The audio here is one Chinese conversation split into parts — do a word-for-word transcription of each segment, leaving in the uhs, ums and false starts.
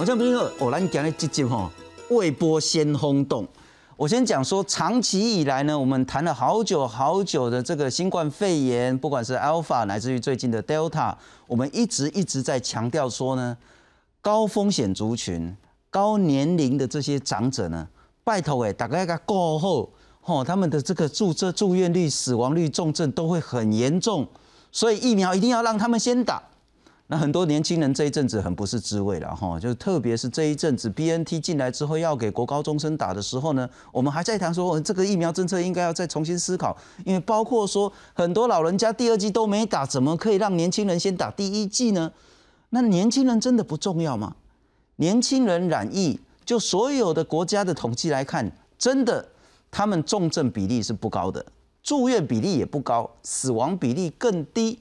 我这不是说我咱讲的积极吼，未波先轰动。我先讲说，长期以来呢，我们谈了好久好久的这个新冠肺炎，不管是 Alpha 乃至于最近的 Delta， 我们一直一直在强调说呢，高风险族群、高年龄的这些长者呢，拜托哎，大概个过后，吼，他们的这个住这住院率、死亡率、重症都会很严重，所以疫苗一定要让他们先打。那很多年轻人这一阵子很不是滋味了哈，就特别是这一阵子 B N T 进来之后要给国高中生打的时候呢，我们还在谈说这个疫苗政策应该要再重新思考，因为包括说很多老人家第二剂都没打，怎么可以让年轻人先打第一剂呢？那年轻人真的不重要吗？年轻人染疫，就所有的国家的统计来看，真的他们重症比例是不高的，住院比例也不高，死亡比例更低。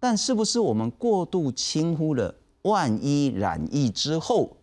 但是不是我们过度轻忽了？万一染疫之后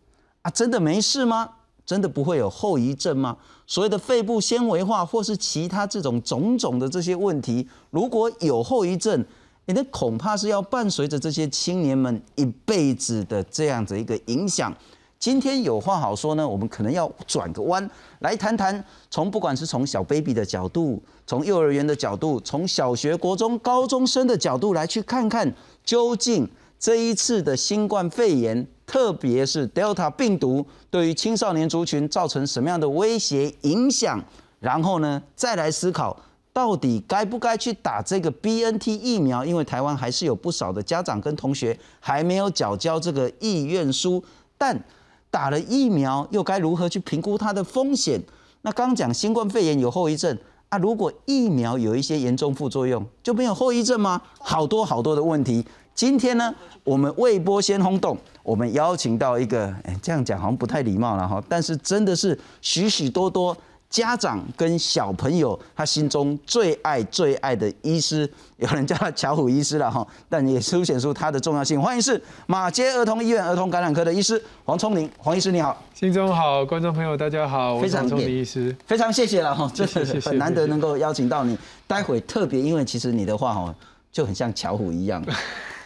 啊，真的没事吗？真的不会有后遗症吗？所谓的肺部纤维化或是其他这种种种的这些问题，如果有后遗症，你的恐怕是要伴随着这些青年们一辈子的这样子一个影响。今天有话好说呢，我们可能要转个弯来谈谈，从不管是从小 baby 的角度，从幼儿园的角度，从小学、国中、高中生的角度来去看看，究竟这一次的新冠肺炎，特别是 Delta 病毒，对于青少年族群造成什么样的威胁影响？然后呢，再来思考到底该不该去打这个 B N T 疫苗？因为台湾还是有不少的家长跟同学还没有缴交这个意愿书，但打了疫苗又该如何去评估它的风险？那刚讲新冠肺炎有后遗症。啊，如果疫苗有一些严重副作用，就没有后遗症吗？好多好多的问题。今天呢，我们未波先轰动，我们邀请到一个，哎，这样讲好像不太礼貌了哈，但是真的是许许多多家长跟小朋友他心中最爱最爱的医师，有人叫他巧虎医师了哈，但也凸显出他的重要性。欢迎是马偕儿童医院儿童感染科的医师黄聪宁，黄医师你好。新中好，观众朋友大家好，我是黄聪宁医师，非常谢谢了哈，真的很难得能够邀请到你。待会特别因为其实你的话哈就很像巧虎一样，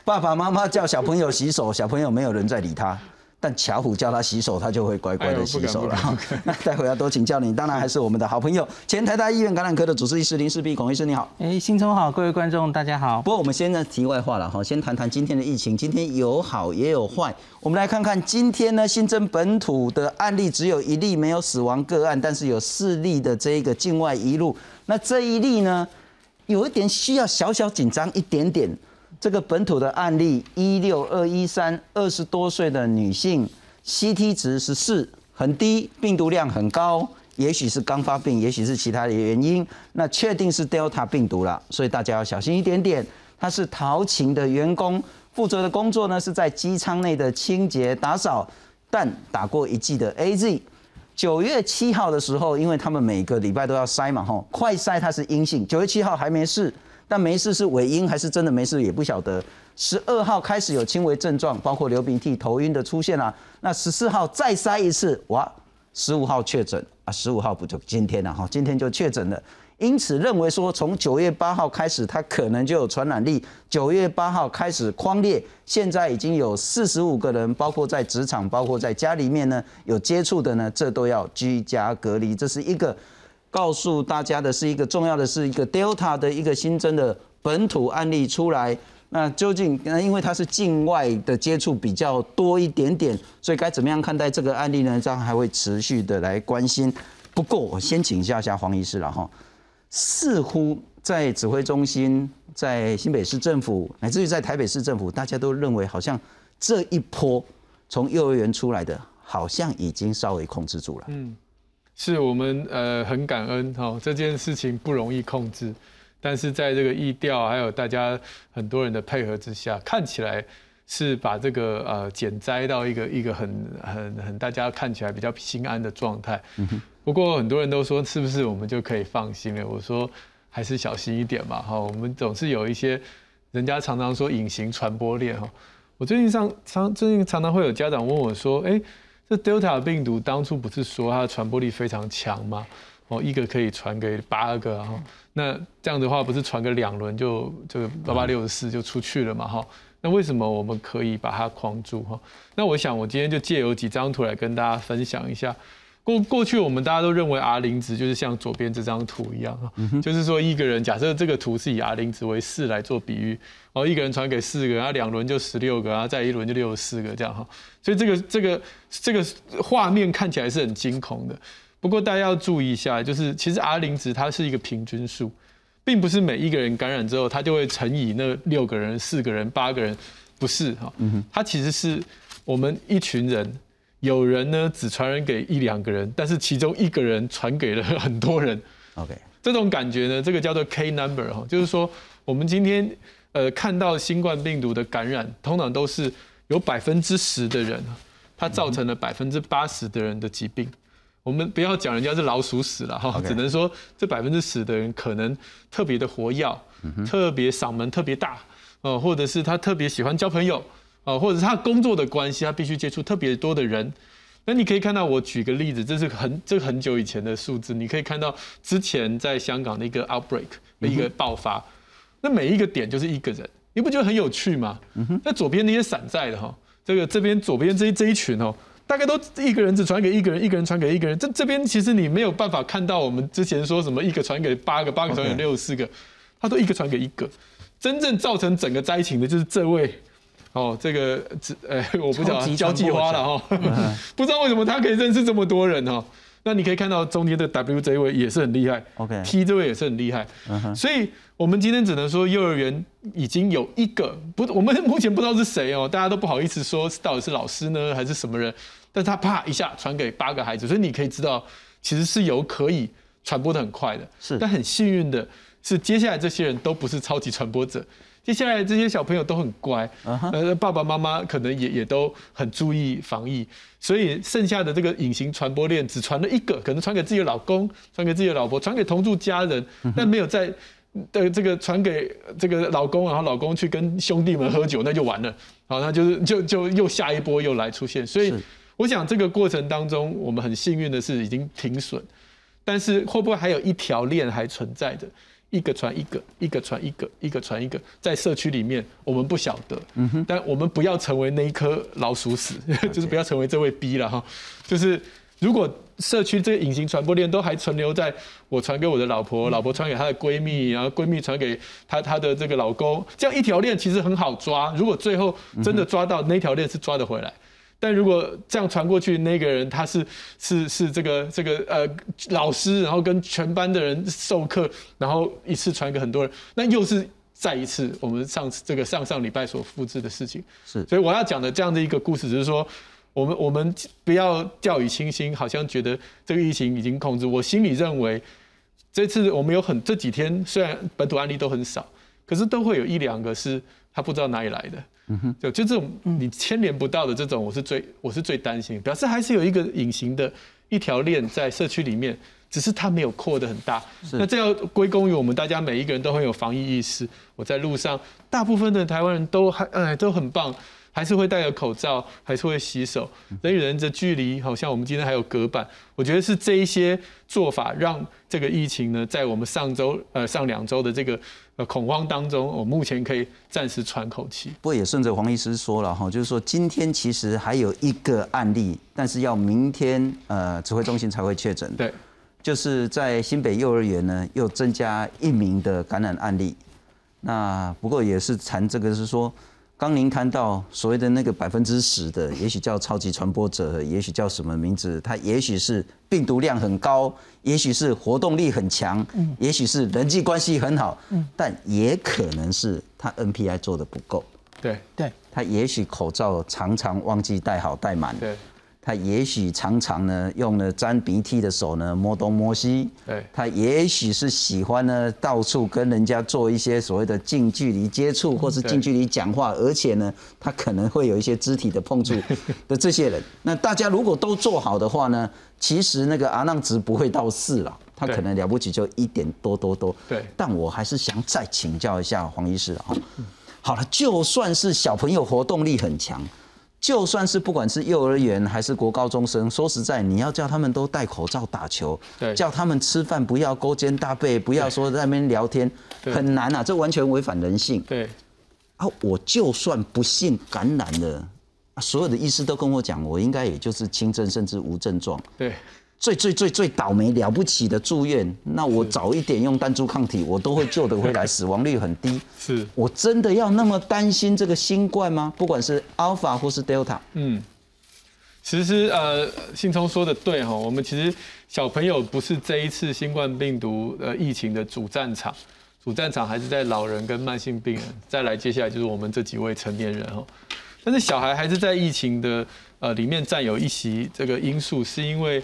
爸爸妈妈叫小朋友洗手，小朋友没有人在理他。但巧虎叫他洗手，他就会乖乖的洗手了。那待会要多请教你，当然还是我们的好朋友，前台大医院感染科的主治医师林世璧，孔医师你好。哎，新中好，各位观众大家好。不过我们先在题外话了哈，先谈谈今天的疫情，今天有好也有坏。我们来看看今天呢，新增本土的案例只有一例，没有死亡个案，但是有四例的这个境外移入。那这一例呢，有一点需要小小紧张一点点。这个本土的案例一六二一三，二十多岁的女性 ，C T 值十四，很低，病毒量很高，也许是刚发病，也许是其他的原因，那确定是 Delta 病毒了，所以大家要小心一点点。她是陶勤的员工，负责的工作呢是在机舱内的清洁打扫，但打过一剂的 A Z。九月七号的时候，因为他们每个礼拜都要筛嘛，吼，快筛她是阴性，九月七号还没事。但没事是伪阴还是真的没事也不晓得。十二号开始有轻微症状，包括流鼻涕、头晕的出现啦、啊。那十四号再筛一次，哇，十五号确诊啊，十五号不就今天了、啊、哈，今天就确诊了。因此认为说，从九月八号开始，它可能就有传染力。九月八号开始匡列，现在已经有四十五个人，包括在职场、包括在家里面呢有接触的呢，这都要居家隔离。这是一个。告诉大家的是一个重要的是一个 Delta 的一个新增的本土案例出来，那究竟因为它是境外的接触比较多一点点，所以该怎么样看待这个案例呢？这样还会持续的来关心。不过我先请教一下黄医师了哈，似乎在指挥中心、在新北市政府，乃至于在台北市政府，大家都认为好像这一波从幼儿园出来的，好像已经稍微控制住了。嗯。是我们呃很感恩哈、哦，这件事情不容易控制，但是在这个疫调还有大家很多人的配合之下，看起来是把这个呃减灾到一个一个很很很大家看起来比较心安的状态。不过很多人都说是不是我们就可以放心了？我说还是小心一点嘛哈、哦，我们总是有一些人家常常说隐形传播链哈、哦。我最近上常最近常常会有家长问我说，哎。这 Delta 病毒当初不是说它的传播力非常强吗？哦，一个可以传给八个，那这样的话不是传个两轮就就八八六十四就出去了嘛？哈，那为什么我们可以把它框住？那我想我今天就借由几张图来跟大家分享一下。过过去我们大家都认为 R 零值就是像左边这张图一样，嗯、就是说一个人假设这个图是以 R 零值为四来做比喻，然后一个人传给四个，然后两轮就十六个，然后再一轮就六十四个这样哈。所以这个这个这个画面看起来是很惊恐的。不过大家要注意一下，就是其实 R 零值它是一个平均数，并不是每一个人感染之后它就会乘以那六个人、四个人、八个人，不是哈。它其实是我们一群人。有人呢只传染给一两个人，但是其中一个人传给了很多人。OK， 这种感觉呢，这个叫做 K number 哈，就是说我们今天呃看到新冠病毒的感染，通常都是有百分之十的人，它造成了百分之八十的人的疾病。嗯、我们不要讲人家是老鼠屎了哈， okay. 只能说这百分之十的人可能特别的活跃，嗯、特别嗓门特别大，呃，或者是他特别喜欢交朋友。或者是他工作的关系，他必须接触特别多的人。那你可以看到，我举个例子，这是很这很久以前的数字。你可以看到之前在香港的一个 outbreak 的一个爆发，嗯、那每一个点就是一个人，你不觉得很有趣吗？嗯、那左边那些散在的哈，这个这边左边这这一群哦，大概都一个人只传给一个人，一个人传给一个人。这这边其实你没有办法看到我们之前说什么一个传给八个，八个传给六十四个，他都一个传给一个。真正造成整个灾情的就是这位。哦，这个呃、欸，我不知道交际花了哈，嗯、不知道为什么他可以认识这么多人哈。那你可以看到中间的 W 这位也是很厉害 ，T 这位也是很厉害，嗯、所以我们今天只能说幼儿园已经有一个不，我们目前不知道是谁哦，大家都不好意思说到底是老师呢还是什么人，但他啪一下传给八个孩子，所以你可以知道其实是有可以传播的很快的，是，但很幸运的是接下来这些人都不是超级传播者。接下来这些小朋友都很乖， uh-huh. 呃，爸爸妈妈可能也也都很注意防疫，所以剩下的这个隐形传播链只传了一个，可能传给自己的老公，传给自己的老婆，传给同住家人，但没有在呃这个传给这个老公，然后老公去跟兄弟们喝酒，那就完了，好，那就是就就又下一波又来出现，所以我想这个过程当中，我们很幸运的是已经停损，但是会不会还有一条链还存在着？一个传一个，一个传一个，一个传一个，在社区里面，我们不晓得，嗯、但我们不要成为那一颗老鼠屎，就是不要成为这位 B 了哈。就是如果社区这个隐形传播链都还存留在我传给我的老婆，嗯、老婆传给她的闺蜜，然后闺蜜传给她她的这个老公，这样一条链其实很好抓。如果最后真的抓到那条链是抓得回来，但如果这样传过去，那个人他是是是这个这个呃老师，然后跟全班的人授课，然后一次传给很多人，那又是再一次我们上这个上上礼拜所复制的事情。是，所以我要讲的这样的一个故事，就是说我们我们不要掉以轻心，好像觉得这个疫情已经控制。我心里认为，这次我们有很这几天虽然本土案例都很少，可是都会有一两个是他不知道哪里来的。嗯、就这种你牵连不到的这种，我是最我是最担心的，表示还是有一个隐形的一条链在社区里面，只是它没有扩得很大。那这要归功于我们大家每一个人都很有防疫意识。我在路上，大部分的台湾人都还哎都很棒，还是会戴个口罩，还是会洗手，人与人的距离，好像我们今天还有隔板。我觉得是这一些做法让这个疫情呢，在我们上周呃上两周的这个。呃，恐慌当中，我目前可以暂时喘口气。不过也顺着黄医师说了哈，就是说今天其实还有一个案例，但是要明天呃指挥中心才会确诊。对，就是在新北幼儿园呢，又增加一名的感染案例。那不过也是谈这个是说，刚您看到所谓的那个百分之十的，也许叫超级传播者，也许叫什么名字，它也许是病毒量很高，也许是活动力很强，也许是人际关系很好，但也可能是他 N P I 做的不够。对对，他也许口罩常常忘记戴好戴满。对。他也许常常呢用了沾鼻涕的手呢摸东摸西，他也许是喜欢呢到处跟人家做一些所谓的近距离接触或是近距离讲话，而且呢他可能会有一些肢体的碰触的这些人，那大家如果都做好的话呢，其实那个阿浪值不会到四了，他可能了不起就一点多多多。对，但我还是想再请教一下黄医师哈。好了，就算是小朋友活动力很强。就算是不管是幼儿园还是国高中生，说实在，你要叫他们都戴口罩打球，叫他们吃饭不要勾肩搭背，不要说在那边聊天，很难啊，这完全违反人性。对，啊，我就算不幸感染了，啊，所有的医师都跟我讲，我应该也就是轻症甚至无症状。对，最最最最倒霉了不起的住院，那我早一点用单株抗体，我都会救得回来，死亡率很低。是，我真的要那么担心这个新冠吗？不管是 Alpha 或是 Delta， 嗯。其实呃，信聪说的对哈，我们其实小朋友不是这一次新冠病毒呃疫情的主战场，主战场还是在老人跟慢性病人，再来接下来就是我们这几位成年人哈，但是小孩还是在疫情的呃里面占有一席这个因素，是因为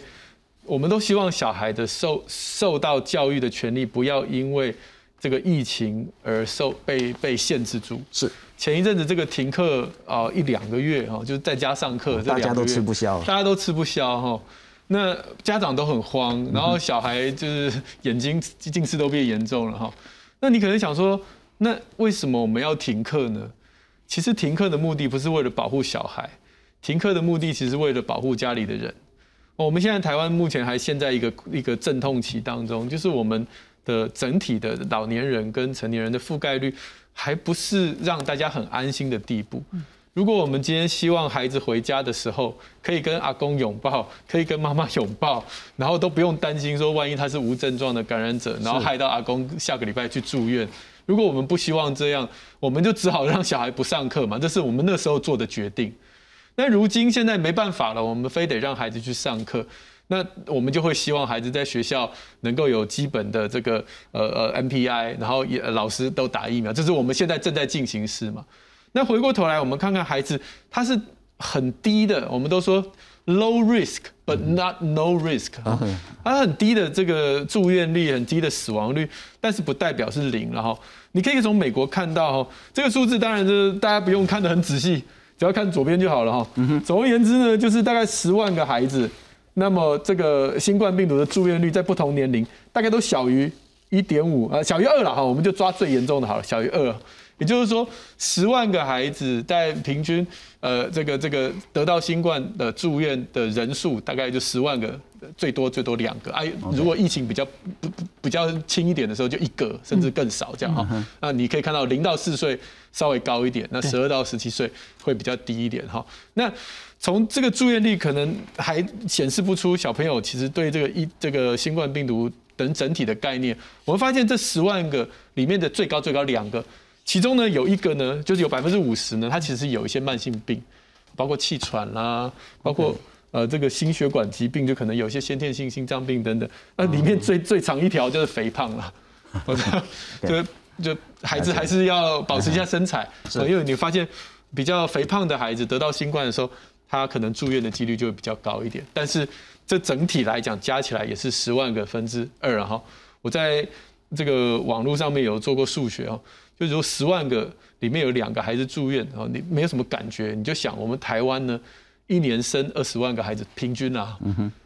我们都希望小孩的受受到教育的权利不要因为这个疫情而受被被限制住。是。前一阵子这个停课啊一两个月哈，就是在家上课，大家都吃不消，大家都吃不消哈。那家长都很慌，然后小孩就是眼睛近视都变严重了哈。那你可能想说，那为什么我们要停课呢？其实停课的目的不是为了保护小孩，停课的目的其实是为了保护家里的人。我们现在台湾目前还陷在一个一个阵痛期当中，就是我们的整体的老年人跟成年人的覆盖率，还不是让大家很安心的地步。如果我们今天希望孩子回家的时候可以跟阿公拥抱，可以跟妈妈拥抱，然后都不用担心说万一他是无症状的感染者，然后害到阿公下个礼拜去住院。如果我们不希望这样，我们就只好让小孩不上课嘛，这是我们那时候做的决定。那如今现在没办法了，我们非得让孩子去上课。那我们就会希望孩子在学校能够有基本的这个呃呃 M P I， 然后也老师都打疫苗，这是我们现在正在进行式嘛。那回过头来，我们看看孩子，他是很低的，我们都说 low risk but not no risk， 他很低的这个住院率，很低的死亡率，但是不代表是零了哈。你可以从美国看到哈，这个数字当然就是大家不用看得很仔细，只要看左边就好了哈。总而言之呢，就是大概十万个孩子。那么这个新冠病毒的住院率在不同年龄大概都小于 一点五， 啊，小于二啦哈，我们就抓最严重的好了，小于二。也就是说，十万个孩子在平均呃这个这个得到新冠的住院的人数大概就十万个，最多最多两个。哎，如果疫情比较比较轻一点的时候就一个，甚至更少这样哈。那你可以看到零到四岁稍微高一点，那十二到十七岁会比较低一点哈。那从这个住院率可能还显示不出小朋友其实对这个一这个新冠病毒等整体的概念。我们发现这十万个里面的最高最高两个，其中呢有一个呢就是有百分之五十呢，它其实有一些慢性病，包括气喘啦，包括呃这个心血管疾病，就可能有一些先天性心脏病等等。那里面最最长一条就是肥胖啦，就就孩子还是要保持一下身材，因为你发现比较肥胖的孩子得到新冠的时候，他可能住院的几率就会比较高一点，但是这整体来讲加起来也是十万个分之二啊哈。我在这个网络上面有做过数学哈，就是说十万个里面有两个孩子住院啊，你没有什么感觉，你就想我们台湾呢，一年生二十万个孩子平均啊，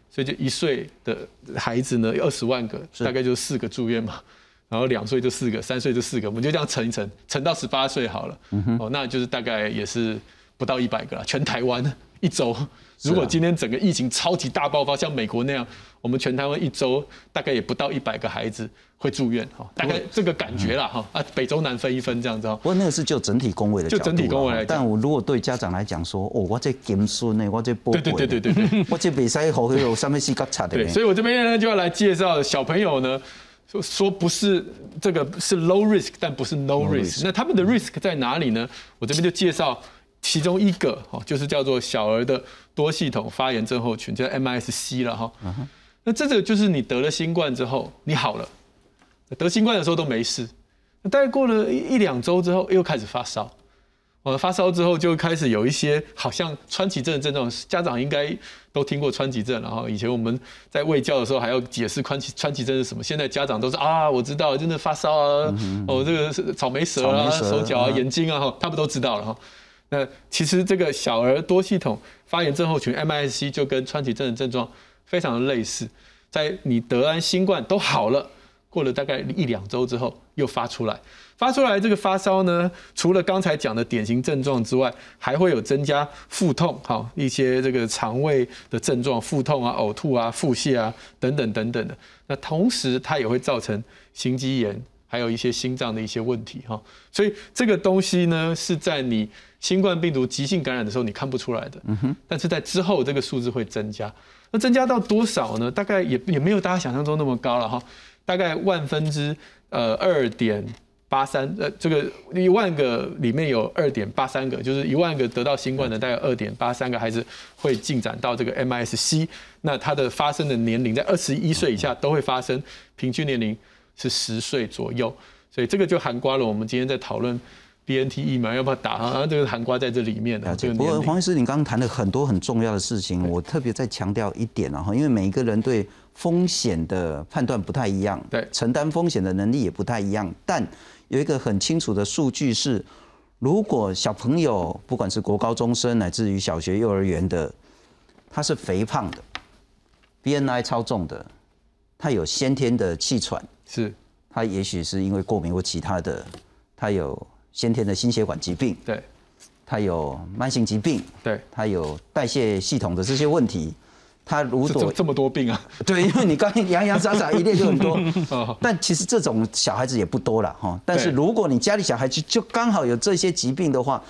所以就一岁的孩子呢二十万个，大概就四个住院嘛。然后两岁就四个，三岁就四个，我们就这样乘一乘，乘到十八岁好了，哦，那就是大概也是不到一百个啦，全台湾。一周，如果今天整个疫情超级大爆发，像美国那样，我们全台湾一周大概也不到一百个孩子会住院，大概这个感觉啦哈。啊，北中南分一分这样子。不过那个是就整体公卫的角度，就整体公卫来讲。但我如果对家长来讲说，哦，我这金孙呢，我这宝贝，对对对对对对，我这未使好去有上面是夹插的。对，所以我这边呢就要来介绍小朋友呢，说不是这个是 low risk， 但不是 no risk。那他们的 risk 在哪里呢？我这边就介绍。其中一个就是叫做小儿的多系统发炎症候群，叫 M I S C 了哈。那这个就是你得了新冠之后，你好了，得新冠的时候都没事，大概过了一两周之后又开始发烧，发烧之后就开始有一些好像川崎症的症状，家长应该都听过川崎症，然后以前我们在卫教的时候还要解释川崎川崎症是什么，现在家长都是啊，我知道，真的发烧啊，哦，这个草莓舌啊，手脚啊，眼睛啊，他们都知道了哈。那其实这个小儿多系统发炎症候群 M I S C 就跟川崎症的症状非常的类似，在你得完新冠都好了，过了大概一两周之后又发出来，发出来这个发烧呢，除了刚才讲的典型症状之外，还会有增加腹痛，好一些这个肠胃的症状，腹痛啊、呕吐啊、腹泻啊等等等等的。那同时它也会造成心肌炎。还有一些心脏的一些问题哈。所以这个东西呢，是在你新冠病毒急性感染的时候你看不出来的，但是在之后这个数字会增加。那增加到多少呢？大概也也没有大家想象中那么高了哈，大概万分之呃二点。八三呃，这个一万个里面有二点八三个，就是一万个得到新冠的，大概二点八三个还是会进展到这个 M I S C。那它的发生的年龄在二十一岁以下都会发生，平均年龄是十岁左右。所以这个就涵盖了我们今天在讨论 B N T 疫苗要不要打，然后这个涵盖在这里面的。不过黄医师，你刚刚谈了很多很重要的事情，我特别再强调一点啊，因为每一个人对风险的判断不太一样，对承担风险的能力也不太一样，但有一个很清楚的数据是，如果小朋友不管是国高中生乃至于小学幼儿园的，他是肥胖的 B N I 超重的，他有先天的气喘，是他也许是因为过敏或其他的，他有先天的心血管疾病，对他有慢性疾病，对他有代谢系统的这些问题，他如果 這, 这么多病啊，对，因为你刚洋洋洒洒一列就很多，但其实这种小孩子也不多了哈。但是如果你家里小孩就刚好有这些疾病的话，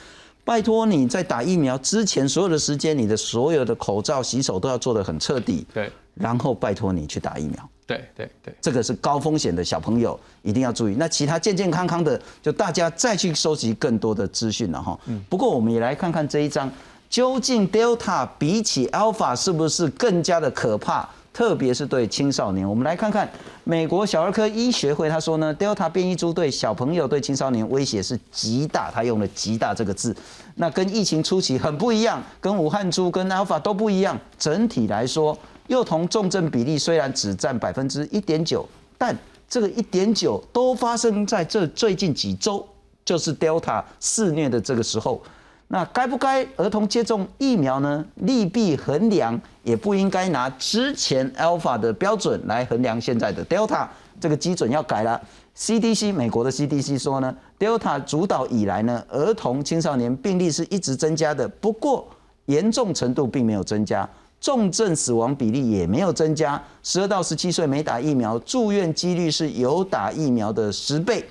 拜托你在打疫苗之前所有的时间，你的所有的口罩、洗手都要做得很彻底。对，然后拜托你去打疫苗。对对对，这个是高风险的小朋友一定要注意。那其他健健康康的，就大家再去收集更多的资讯了哈。不过我们也来看看这一张。究竟 Delta 比起 Alpha 是不是更加的可怕？特别是对青少年。我们来看看美国小儿科医学会，他说呢 ，Delta 变异株对小朋友、对青少年威胁是极大，他用了“极大”这个字。那跟疫情初期很不一样，跟武汉株、跟 Alpha 都不一样。整体来说，幼童重症比例虽然只占百分之一点九，但这个一点九都发生在这最近几周，就是 Delta 肆虐的这个时候。那该不该儿童接种疫苗呢？利弊衡量也不应该拿之前 Alpha 的标准来衡量现在的 Delta， 这个基准要改了。C D C 美国的 C D C 说呢 ，Delta 主导以来呢，儿童青少年病例是一直增加的，不过严重程度并没有增加，重症死亡比例也没有增加。十二到十七岁没打疫苗，住院几率是有打疫苗的十倍。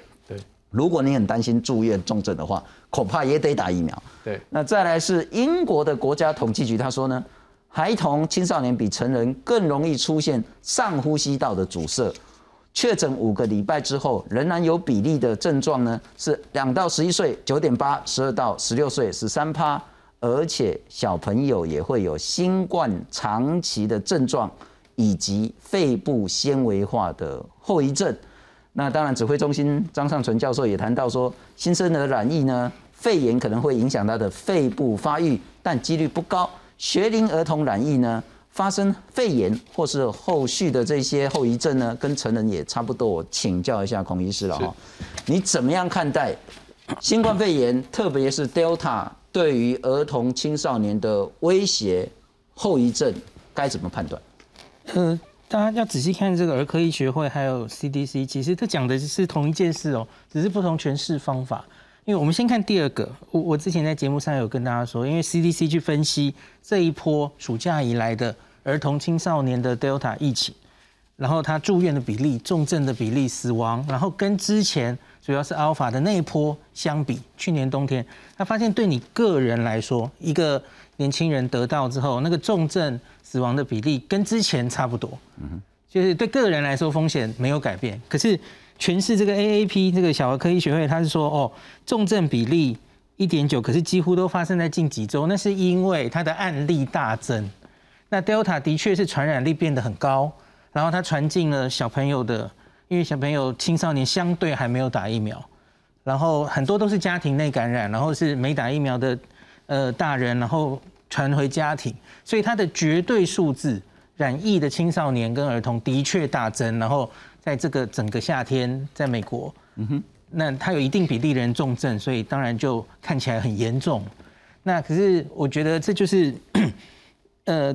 如果你很担心住院重症的话，恐怕也得打疫苗。对，那再来是英国的国家统计局，他说呢，孩童青少年比成人更容易出现上呼吸道的阻塞，确诊五个礼拜之后，仍然有比例的症状呢是两到十一岁 九点八， 十二到十六岁 百分之十三， 而且小朋友也会有新冠长期的症状以及肺部纤维化的后遗症。那当然，指挥中心张尚存教授也谈到说，新生儿染疫呢，肺炎可能会影响他的肺部发育，但几率不高。学龄儿童染疫呢，发生肺炎或是后续的这些后遗症呢，跟成人也差不多。我请教一下孔医师了哈，你怎么样看待新冠肺炎，特别是 Delta 对于儿童青少年的威胁、后遗症该怎么判断？嗯。大家要仔细看这个儿科医学会还有 C D C， 其实它讲的是同一件事哦、喔，只是不同诠释方法。因为我们先看第二个，我我之前在节目上有跟大家说，因为 C D C 去分析这一波暑假以来的儿童青少年的 Delta 疫情，然后它住院的比例、重症的比例、死亡，然后跟之前主要是 Alpha 的那一波相比，去年冬天，他发现对你个人来说，一个年轻人得到之后，那个重症死亡的比例跟之前差不多，就是对个人来说风险没有改变。可是全是这个 A A P 这个小儿科医学会，他是说哦，重症比例 一点九， 可是几乎都发生在近几周，那是因为它的案例大增。那 Delta 的确是传染力变得很高，然后它传进了小朋友的，因为小朋友青少年相对还没有打疫苗，然后很多都是家庭内感染，然后是没打疫苗的呃大人，然后传回家庭，所以它的绝对数字染疫的青少年跟儿童的确大增，然后在这个整个夏天，在美国，嗯哼，那它有一定比例的人重症，所以当然就看起来很严重。那可是我觉得这就是，呃，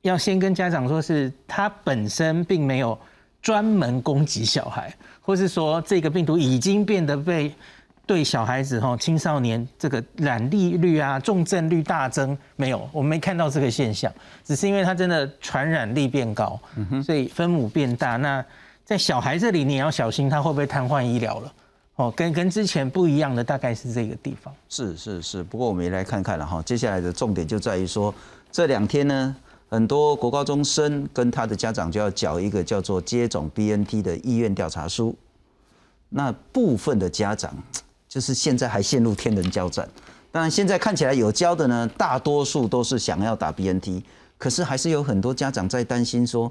要先跟家长说是它本身并没有专门攻击小孩，或是说这个病毒已经变得被。对小孩子、青少年这个染疫率啊、重症率大增，没有，我们没看到这个现象，只是因为它真的传染力变高，所以分母变大。那在小孩这里你也要小心，他会不会瘫痪医疗了？哦，跟跟之前不一样的大概是这个地方。是是是，不过我们也来看看了哈，接下来的重点就在于说，这两天呢，很多国高中生跟他的家长就要缴一个叫做接种 B N T 的意愿调查书。那部分的家长就是现在还陷入天人交战。当然，现在看起来有交的呢，大多数都是想要打 B N T， 可是还是有很多家长在担心说，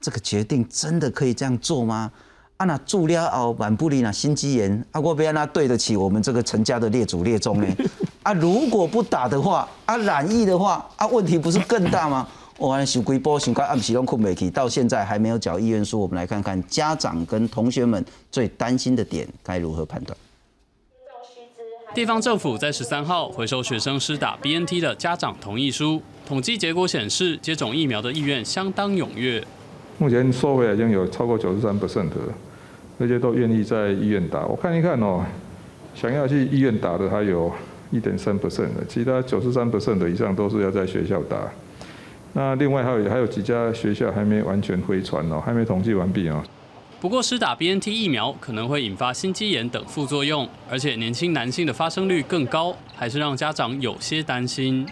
这个决定真的可以这样做吗？啊，那住了后满不离那心肌炎，啊，我要怎么对得起我们这个陈家的列祖列宗呢？啊，如果不打的话，啊，染疫的话，啊，问题不是更大吗？我想几波想看暗时拢困袂去，到现在还没有缴意愿书，我们来看看家长跟同学们最担心的点该如何判断。地方政府在十三号回收学生施打 B N T 的家长同意书，统计结果显示，接种疫苗的意愿相当踊跃。目前收回来已经有超过 百分之九十三 的，那些都愿意在医院打。我看一看哦，想要去医院打的还有 百分之一点三 的，其他 百分之九十三 的以上都是要在学校打。那另外还有还有几家学校还没完全回传哦，还没统计完毕哦。不过，施打 B N T 疫苗可能会引发心肌炎等副作用，而且年轻男性的发生率更高，还是让家长有些担心。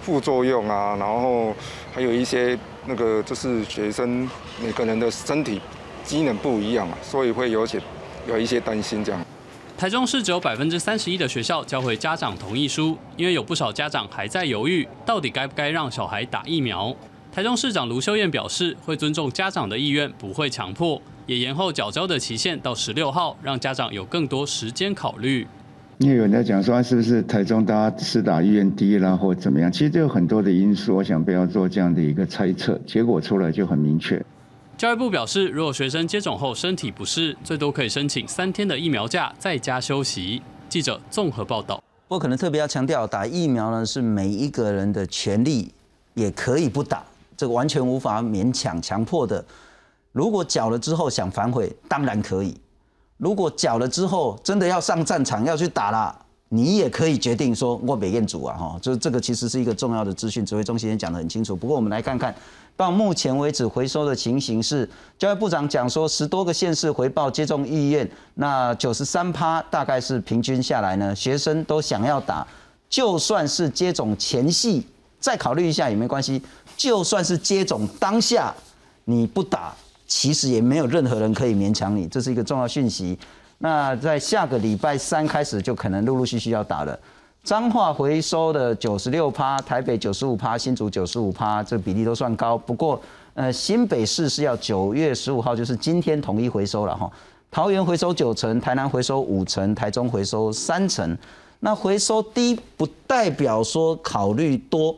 副作用啊，然后还有一些那个就是学生每个人的身体机能不一样啊，所以会有些有一些担心这样。台中市只有 百分之三十一 的学校交回家长同意书，因为有不少家长还在犹豫，到底该不该让小孩打疫苗。台中市长卢秀燕表示，会尊重家长的意愿，不会强迫，也延后缴交的期限到十六号，让家长有更多时间考虑。因为有人在讲说，是不是台中大家施打意愿低啦，或怎么样？其实有很多的因素，我想不要做这样的一个猜测，结果出来就很明确。教育部表示，如果学生接种后身体不适，最多可以申请三天的疫苗假，在家休息。记者综合报道。我可能特别要强调，打疫苗呢是每一个人的权利，也可以不打。这个完全无法勉强强迫的，如果缴了之后想反悔，当然可以；如果缴了之后真的要上战场要去打啦，你也可以决定说我不愿主啊哈。就这个其实是一个重要的资讯，指挥中心也讲得很清楚。不过我们来看看，到目前为止回收的情形是，教育部长讲说十多个县市回报接种意愿，那 百分之九十三 大概是平均下来呢，学生都想要打，就算是接种前夕再考虑一下也没关系。就算是接种当下你不打，其实也没有任何人可以勉强你，这是一个重要讯息。那在下个礼拜三开始就可能陆陆续续要打了。彰化回收的 百分之九十六， 台北 百分之九十五， 新竹 百分之九十五， 这比例都算高。不过呃新北市是要九月十五号，就是今天统一回收了齁。桃园回收九成，台南回收五成，台中回收三成。那回收低不代表说考虑多。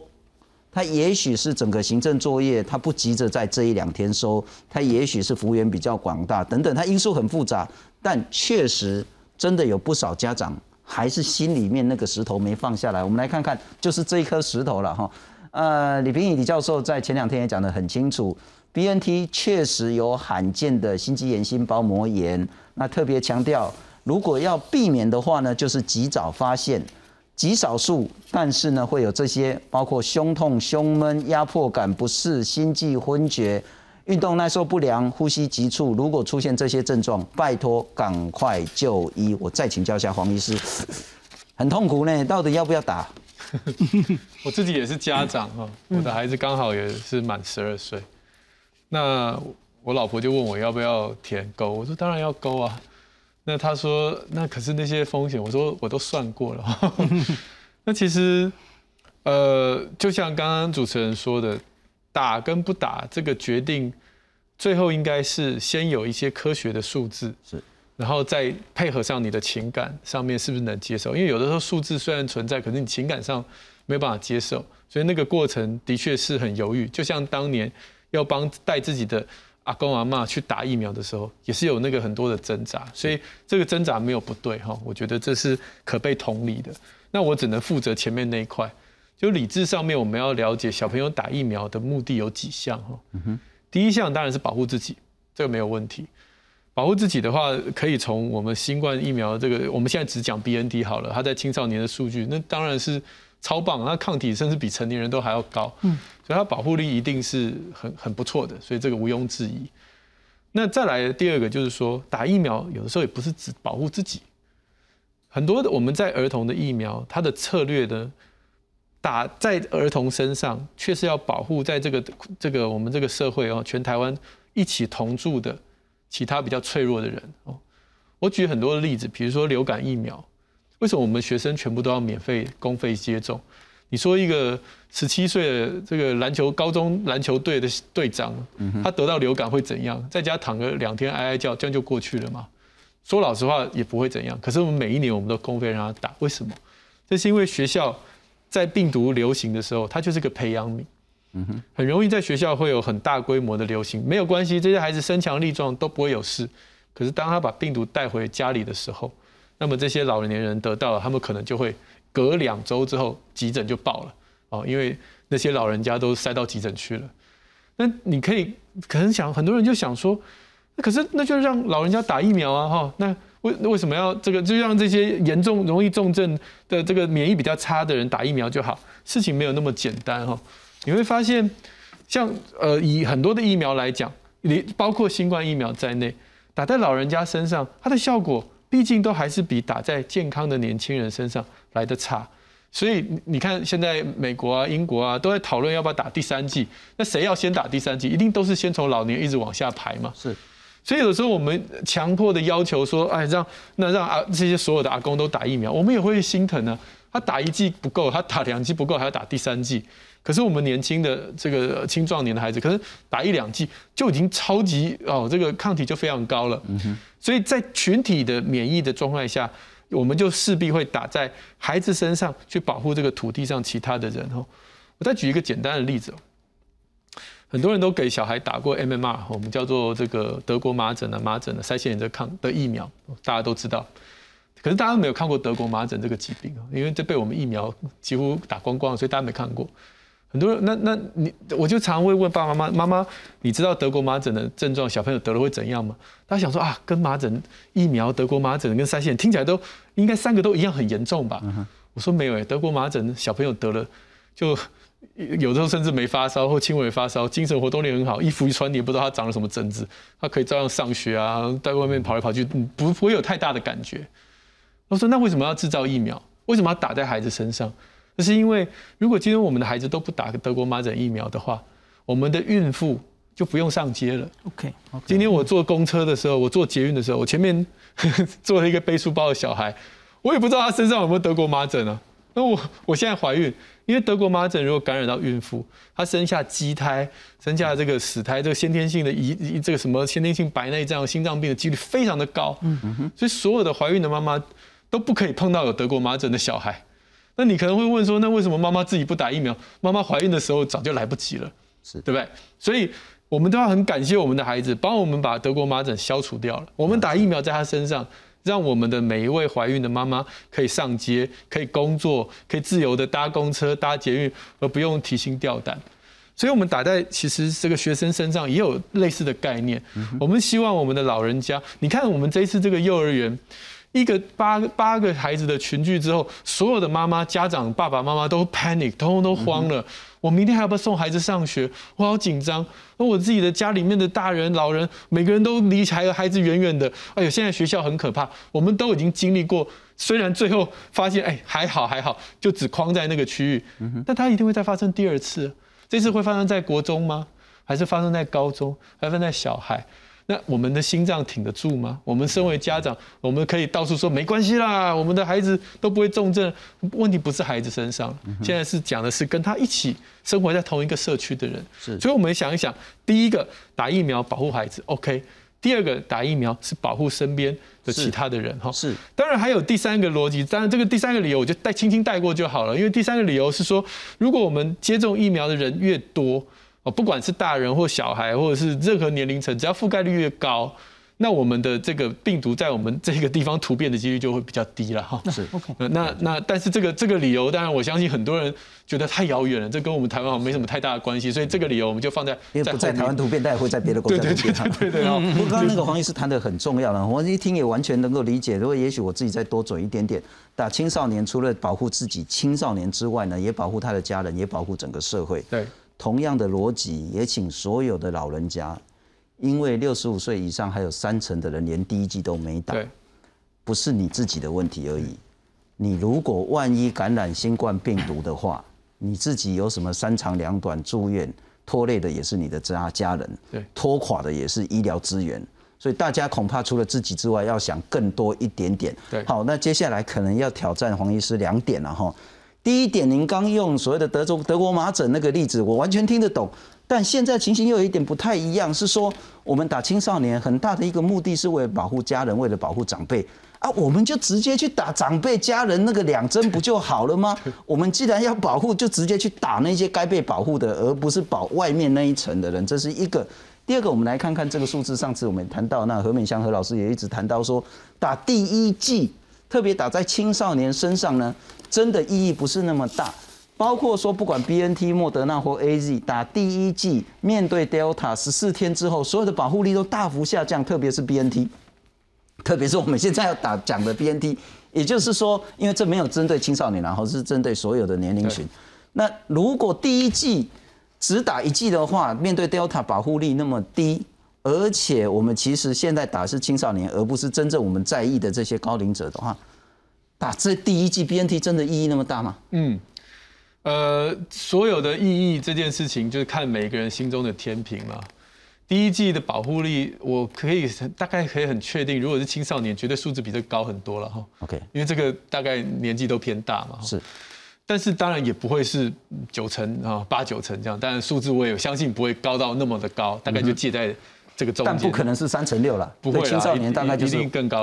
他也许是整个行政作业，他不急着在这一两天收，他也许是服务员比较广大等等，他因素很复杂，但确实真的有不少家长还是心里面那个石头没放下来。我们来看看，就是这一颗石头了哈。呃，李秉穎李教授在前两天也讲得很清楚 ，B N T 确实有罕见的心肌炎、心包膜炎，那特别强调，如果要避免的话呢，就是及早发现。极少数，但是呢，会有这些，包括胸痛、胸闷、压迫感不适、心悸、昏厥、运动耐受不良、呼吸急促。如果出现这些症状，拜托赶快就医。我再请教一下黄医师，很痛苦呢，到底要不要打？我自己也是家长哈，我的孩子刚好也是满十二岁，那我老婆就问我要不要舔钩，我说当然要钩啊。那他说，那可是那些风险，我说我都算过了。那其实，呃，就像刚刚主持人说的，打跟不打这个决定，最后应该是先有一些科学的数字，是，然后再配合上你的情感上面是不是能接受？因为有的时候数字虽然存在，可是你情感上没办法接受，所以那个过程的确是很犹豫。就像当年要帮带自己的阿公阿嬤去打疫苗的时候，也是有那个很多的挣扎，所以这个挣扎没有不对哈，我觉得这是可被同理的。那我只能负责前面那一块，就理智上面我们要了解小朋友打疫苗的目的有几项哈。第一项当然是保护自己，这个没有问题。保护自己的话，可以从我们新冠疫苗这个，我们现在只讲 B N T 好了，它在青少年的数据，那当然是超棒，它抗体甚至比成年人都还要高，所以它保护力一定是很很不错的，所以这个毋庸置疑。那再来的第二个就是说，打疫苗有的时候也不是只保护自己，很多的我们在儿童的疫苗，它的策略呢，打在儿童身上，确实要保护在这个这个我们这个社会哦，全台湾一起同住的其他比较脆弱的人哦。我举很多的例子，比如说流感疫苗，为什么我们学生全部都要免费公费接种？你说一个十七岁的这个篮球高中篮球队的队长，他得到流感会怎样？在家躺个两天哀哀叫，这样就过去了嘛？说老实话也不会怎样。可是我们每一年我们都公费让他打，为什么？这是因为学校在病毒流行的时候，它就是个培养皿，很容易在学校会有很大规模的流行，没有关系，这些孩子身强力壮都不会有事。可是当他把病毒带回家里的时候，那么这些老年人得到了，他们可能就会隔两周之后急诊就爆了，因为那些老人家都塞到急诊去了。那你可以可能想，很多人就想说，可是那就让老人家打疫苗啊，那为什么要这个就让这些严重容易重症的这个免疫比较差的人打疫苗就好？事情没有那么简单哈。你会发现，像呃以很多的疫苗来讲，包括新冠疫苗在内，打在老人家身上，它的效果毕竟都还是比打在健康的年轻人身上来得差，所以你看现在美国啊、英国啊都在讨论要不要打第三剂，那谁要先打第三剂，一定都是先从老年一直往下排嘛。是，所以有时候我们强迫的要求说，哎，让那让啊这些所有的阿公都打疫苗，我们也会心疼啊。他打一剂不够，他打两剂不够，还要打第三剂。可是我们年轻的这个青壮年的孩子，可是打一两剂就已经超级哦，这个抗体就非常高了。嗯，所以在群体的免疫的状态下，我们就势必会打在孩子身上，去保护这个土地上其他的人。我再举一个简单的例子，很多人都给小孩打过 M M R， 我们叫做这个德国麻疹啊、麻疹的腮腺炎的抗的疫苗，大家都知道。可是大家没有看过德国麻疹这个疾病，因为这被我们疫苗几乎打光光，所以大家没看过。很多人，那那你我就常会问爸爸妈妈，妈妈，你知道德国麻疹的症状，小朋友得了会怎样吗？他想说啊，跟麻疹疫苗、德国麻疹跟腮腺炎听起来都应该三个都一样很严重吧？嗯、我说没有耶，德国麻疹小朋友得了，就有时候甚至没发烧或轻微发烧，精神活动力很好，衣服一穿你也不知道他长了什么疹子，他可以照样上学啊，在外面跑来跑去，不不会有太大的感觉。我说那为什么要制造疫苗？为什么要打在孩子身上？就是因为如果今天我们的孩子都不打德国麻疹疫苗的话，我们的孕妇就不用上街了。OK， okay， 今天我坐公车的时候，我坐捷运的时候，我前面坐了一个背书包的小孩，我也不知道他身上有没有德国麻疹啊。那我我现在怀孕，因为德国麻疹如果感染到孕妇，她生下畸胎、生下这个死胎，这个先天性的遗这个什么先天性白内障、心脏病的几率非常的高。嗯，所以所有的怀孕的妈妈都不可以碰到有德国麻疹的小孩。那你可能会问说，那为什么妈妈自己不打疫苗？妈妈怀孕的时候早就来不及了，是对不对？所以我们都要很感谢我们的孩子，帮我们把德国麻疹消除掉了。我们打疫苗在他身上，让我们的每一位怀孕的妈妈可以上街，可以工作，可以自由的搭公车、搭捷运，而不用提心吊胆。所以我们打在其实这个学生身上也有类似的概念。我们希望我们的老人家，你看我们这一次这个幼儿园，一个八八个孩子的群聚之后，所有的妈妈、家长、爸爸妈妈都 panic， 通通都慌了。嗯、我明天还要不要送孩子上学？我好紧张。那我自己的家里面的大人、老人，每个人都离孩子远远的。哎呦，现在学校很可怕。我们都已经经历过，虽然最后发现，哎，还好还好，就只框在那个区域。嗯、但它一定会再发生第二次。这次会发生在国中吗？还是发生在高中？还是发生在小孩？那我们的心脏挺得住吗？我们身为家长，我们可以到处说没关系啦，我们的孩子都不会重症。问题不是孩子身上，现在是讲的是跟他一起生活在同一个社区的人。所以我们想一想，第一个打疫苗保护孩子 ，OK； 第二个打疫苗是保护身边的其他的人，哈。是。当然还有第三个逻辑，当然这个第三个理由我就带轻轻带过就好了，因为第三个理由是说，如果我们接种疫苗的人越多。不管是大人或小孩，或者是任何年龄层，只要覆盖率越高，那我们的这个病毒在我们这个地方突变的几率就会比较低了哈。是 ，OK。那那但是这个这个理由，当然我相信很多人觉得太遥远了，这跟我们台湾好像没什么太大的关系，所以这个理由我们就放在因为不在台湾突变，但也会在别的国家突变。对对对对对。不过刚刚那个黄医师谈得很重要了，我一听也完全能够理解。如果也许我自己再多嘴一点点。打青少年除了保护自己青少年之外呢，也保护他的家人，也保护整个社会。对。同样的逻辑，也请所有的老人家因为六十五岁以上还有三成的人连第一剂都没打，不是你自己的问题而已。你如果万一感染新冠病毒的话，你自己有什么三长两短住院，拖累的也是你的家家人，拖垮的也是医疗资源。所以大家恐怕除了自己之外，要想更多一点点。好，那接下来可能要挑战黄医师两点了哈。第一点，您刚用所谓的德州德国麻疹那个例子，我完全听得懂。但现在情形又有一点不太一样，是说我们打青少年很大的一个目的是为了保护家人，为了保护长辈啊，我们就直接去打长辈家人那个两针不就好了吗？我们既然要保护，就直接去打那些该被保护的，而不是保外面那一层的人，这是一个。第二个，我们来看看这个数字。上次我们谈到，那何美香何老师也一直谈到说，打第一剂，特别打在青少年身上呢，真的意义不是那么大。包括说，不管 B N T、莫德纳或 A Z 打第一剂，面对 Delta 十四天之后，所有的保护力都大幅下降，特别是 B N T， 特别是我们现在要打讲的 B N T， 也就是说，因为这没有针对青少年，然后是针对所有的年龄群。那如果第一剂，只打一剂的话，面对 Delta 保护力那么低，而且我们其实现在打的是青少年，而不是真正我们在意的这些高龄者的话，打这第一剂 B N T 真的意义那么大吗？嗯，呃，所有的意义这件事情就是看每个人心中的天平嘛。第一剂的保护力，我可以大概可以很确定，如果是青少年，绝对数字比这个高很多了哈。OK， 因为这个大概年纪都偏大嘛。是。但是当然也不会是九成啊，八九成这样。当然数字我也相信不会高到那么的高，大概就介在这个中间。但不可能是三成六了，不会啦，青少年大概就是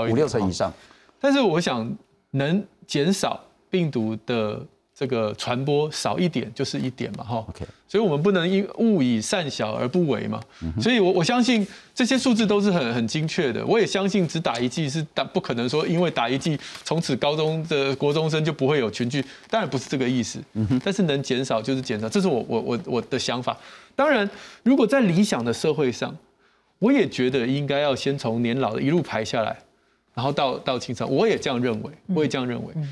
五六成以上。但是我想能减少病毒的这个传播少一点就是一点嘛，哈。Okay. 所以我们不能因勿以善小而不为嘛。Mm-hmm. 所以我我相信这些数字都是很很精确的。我也相信只打一剂是打不可能说，因为打一剂从此高中的国中生就不会有群聚，当然不是这个意思。Mm-hmm. 但是能减少就是减少，这是我我我我的想法。当然，如果在理想的社会上，我也觉得应该要先从年老的一路排下来，然后到到青少年，我也这样认为，我也这样认为。Mm-hmm.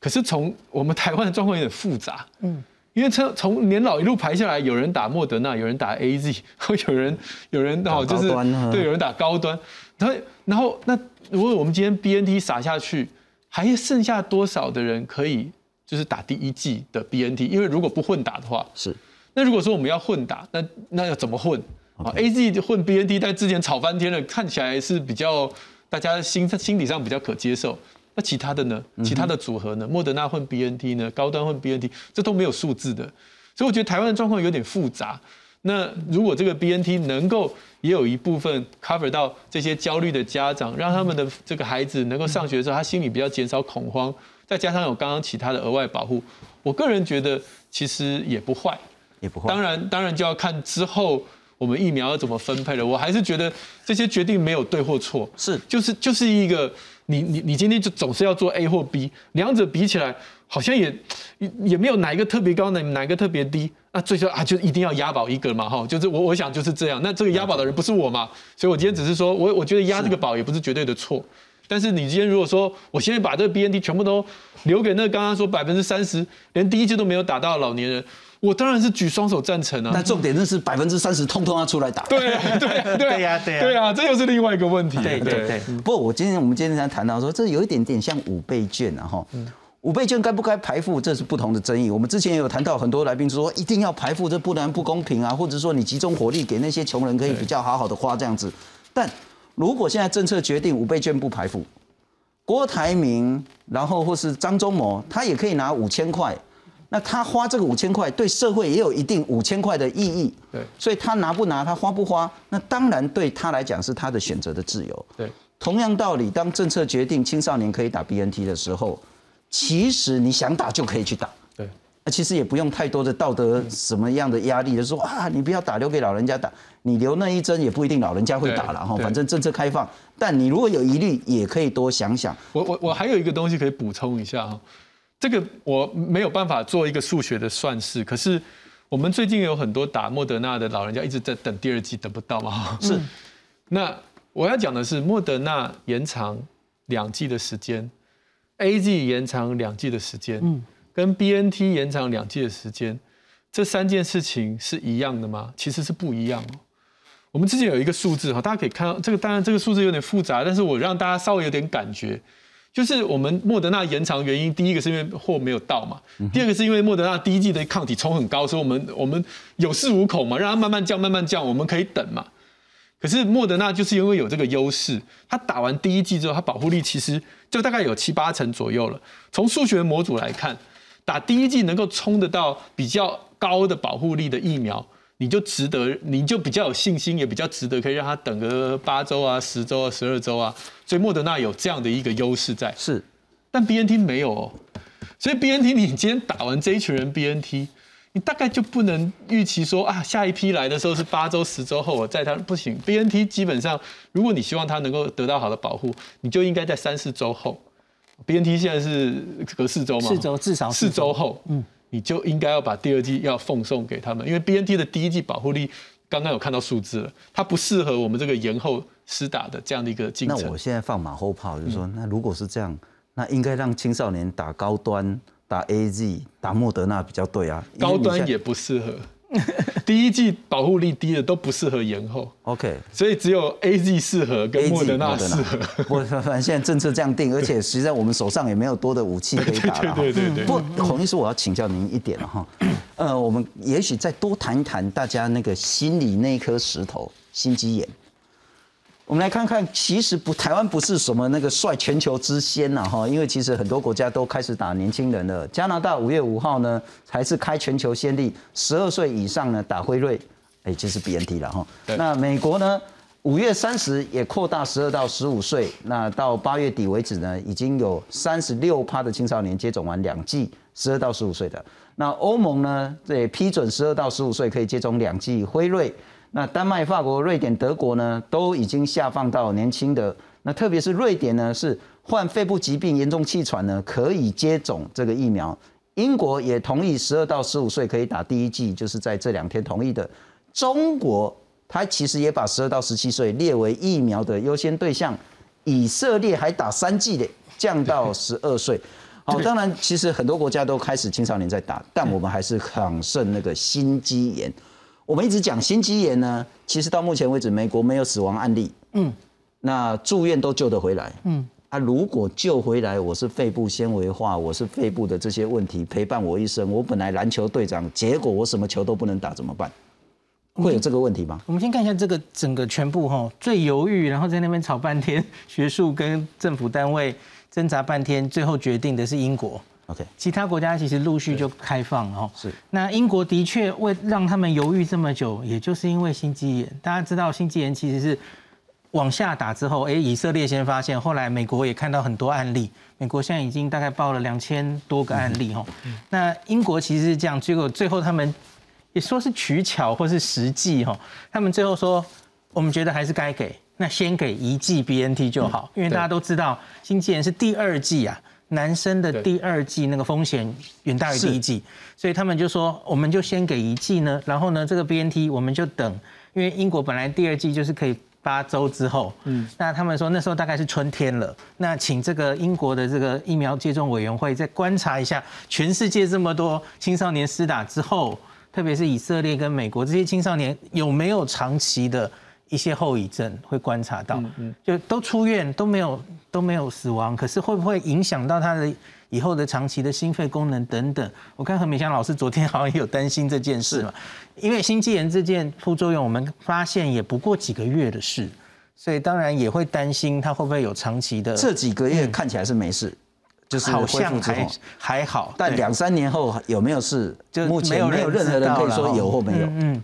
可是从我们台湾的状况有点复杂，嗯，因为从年老一路排下来，有人打莫德纳，有人打 A Z， 有人有人哦，就是对，有人打高端，然后然后那如果我们今天 B N T 撒下去，还剩下多少的人可以就是打第一剂的 B N T？ 因为如果不混打的话，是那如果说我们要混打，那那要怎么混啊、okay. ？A Z 混 B N T， 但之前吵翻天了，看起来是比较大家心心理上比较可接受。那其他的呢？其他的组合呢？莫德纳混 B N T 呢？高端混 B N T， 这都没有数字的，所以我觉得台湾的状况有点复杂。那如果这个 B N T 能够也有一部分 cover 到这些焦虑的家长，让他们的这个孩子能够上学的时候，他心里比较减少恐慌，再加上有刚刚其他的额外保护，我个人觉得其实也不坏，也不坏。当然，当然就要看之后我们疫苗要怎么分配了。我还是觉得这些决定没有对或错，是就是就是一个。你你你今天就总是要做 A 或 B， 两者比起来好像也也没有哪一个特别高，哪哪一个特别低，那最后啊就一定要押宝一个嘛，哈，就是我我想就是这样。那这个押宝的人不是我嘛，所以我今天只是说我我觉得押这个宝也不是绝对的错。但是你今天如果说我现在把这个 B N T 全部都留给那刚刚说百分之三十连第一剂都没有打到的老年人。我当然是举双手赞成啊！但重点就是百分之三十通通要出来打。对对对呀对呀对呀，这又是另外一个问题。对对对。不过我今天我们今天才谈到说，这有一点点像五倍券啊哈。五倍券该不该排付，这是不同的争议。我们之前也有谈到，很多来宾说一定要排付，这不然不公平啊，或者说你集中火力给那些穷人可以比较好好的花这样子。但如果现在政策决定五倍券不排付，郭台铭然后或是张忠谋，他也可以拿五千块。那他花这个五千块，对社会也有一定五千块的意义。对，所以他拿不拿，他花不花，那当然对他来讲是他的选择的自由。对，同样道理，当政策决定青少年可以打 B N T 的时候，其实你想打就可以去打。对，那其实也不用太多的道德什么样的压力，就是说啊，你不要打，留给老人家打，你留那一针也不一定老人家会打了哈。反正政策开放，但你如果有疑虑，也可以多想想。我我我还有一个东西可以补充一下哈。这个我没有办法做一个数学的算式，可是我们最近有很多打莫德纳的老人家一直在等第二剂，等不到嘛。是。那我要讲的是，莫德纳延长两剂的时间 ，A Z 延长两剂的时间，嗯，跟 B N T 延长两剂的时间，这三件事情是一样的吗？其实是不一样哦。我们之前有一个数字哈，大家可以看到这个，当然这个数字有点复杂，但是我让大家稍微有点感觉，就是我们莫德纳延长原因，第一个是因为货没有到嘛，第二个是因为莫德纳第一季的抗体冲很高，所以我们我们有恃无恐嘛，让它慢慢降慢慢降，我们可以等嘛。可是莫德纳就是因为有这个优势，他打完第一剂之后，他保护力其实就大概有七八成左右了。从数学模组来看，打第一剂能够冲得到比较高的保护力的疫苗，你就值得，你就比较有信心，也比较值得可以让他等个八周啊、十周啊、十二周啊。所以莫德纳有这样的一个优势在，是，但 B N T 没有哦。所以 B N T 你今天打完这一群人 B N T。你大概就不能预期说啊，下一批来的时候是八周、十周后，我再他不行。B N T 基本上，如果你希望它能够得到好的保护，你就应该在三四周后。B N T 现在是隔四周嘛，四周至少四周后，嗯，你就应该要把第二剂要奉送给他们，因为 B N T 的第一剂保护力刚刚有看到数字了，它不适合我们这个延后施打的这样的一个进程。那我现在放马后炮，就是说，嗯、那如果是这样，那应该让青少年打高端。打 A Z 打莫德纳比较对啊，高端也不适合，第一季保护力低的都不适合延后。OK， 所以只有 A Z 适合跟莫德纳适合。我反正现在政策这样定，而且实际上我们手上也没有多的武器可以打了。对对对对。不过孔医师，我要请教您一点了哈，呃，我们也许再多谈一谈大家那个心里那颗石头，心肌炎。我们来看看，其实不，台湾不是什么那个率全球之先呐，哈，因为其实很多国家都开始打年轻人了。加拿大五月五号呢，才是开全球先例，十二岁以上呢打辉瑞，哎，就是 B N T 了哈。那美国呢，五月三十也扩大十二到十五岁，那到八月底为止呢，已经有三十六趴的青少年接种完两剂十二到十五岁的。那欧盟呢，也批准十二到十五岁可以接种两剂辉瑞。那丹麦、法国、瑞典、德国呢，都已经下放到年轻的。那特别是瑞典呢，是患肺部疾病、严重气喘呢，可以接种这个疫苗。英国也同意十二到十五岁可以打第一剂，就是在这两天同意的。中国它其实也把十二到十七岁列为疫苗的优先对象。以色列还打三剂的，降到十二岁。好，当然其实很多国家都开始青少年在打，但我们还是抗胜那个心肌炎。我们一直讲心肌炎呢，其实到目前为止，美国没有死亡案例，嗯，那住院都救得回来，嗯，啊，如果救回来，我是肺部纤维化，我是肺部的这些问题陪伴我一生，我本来篮球队长，结果我什么球都不能打，怎么办？会有这个问题吗？我们先看一下这个整个全部哈，最犹豫，然后在那边吵半天，学术跟政府单位挣扎半天，最后决定的是英国。Okay. 其他国家其实陆续就开放了，是。那英国的确为让他们犹豫这么久，也就是因为心肌炎。大家知道心肌炎其实是往下打之后，哎，以色列先发现，后来美国也看到很多案例，美国现在已经大概报了两千多个案例，嗯、那英国其实是这样，结果最后他们也说是取巧或是实际，他们最后说，我们觉得还是该给，那先给一剂 B N T 就好，嗯、因为大家都知道心肌炎是第二剂啊。男生的第二剂那个风险远大于第一剂，所以他们就说，我们就先给一剂呢，然后呢，这个 B N T 我们就等，因为英国本来第二剂就是可以八周之后，嗯，那他们说那时候大概是春天了，那请这个英国的这个疫苗接种委员会再观察一下，全世界这么多青少年施打之后，特别是以色列跟美国这些青少年有没有长期的一些后遗症会观察到，就都出院都没有都没有死亡，可是会不会影响到他的以后的长期的心肺功能等等？我看何美香老师昨天好像也有担心这件事嘛，因为心肌炎这件副作用我们发现也不过几个月的事，所以当然也会担心他会不会有长期的。这几个月看起来是没事。就是好像还还好，但两三年后有没有事？就目前没有任何人可以说有或没有。嗯，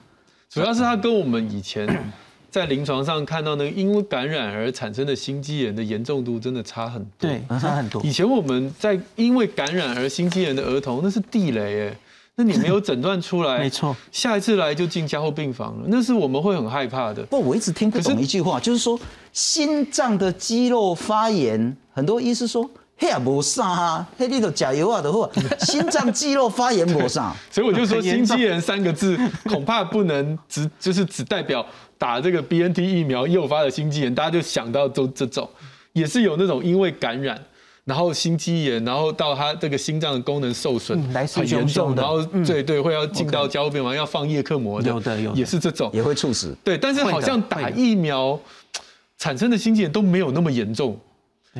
主要是他跟我们以前。在临床上看到那个因为感染而产生的心肌炎的严重度真的差很多，对，差很多。以前我们在因为感染而心肌炎的儿童，那是地雷哎，那你没有诊断出来，没错，下一次来就进加护病房了，那是我们会很害怕的。不，我一直听不懂一句话，就是说心脏的肌肉发炎，很多医师说。那也没啥啊，那你就吃药啊就好，心脏肌肉发炎没啥。所以我就说心肌炎三个字恐怕不能只就是只代表打这个 B N T 疫苗诱发的心肌炎，大家就想到都这种，也是有那种因为感染然后心肌炎，然后到他这个心脏的功能受损、嗯、很严重，然后对对会要进到加护病房，要放叶克膜的，有的有的也是这种，也会猝死。对，但是好像打疫苗产生的心肌炎都没有那么严重，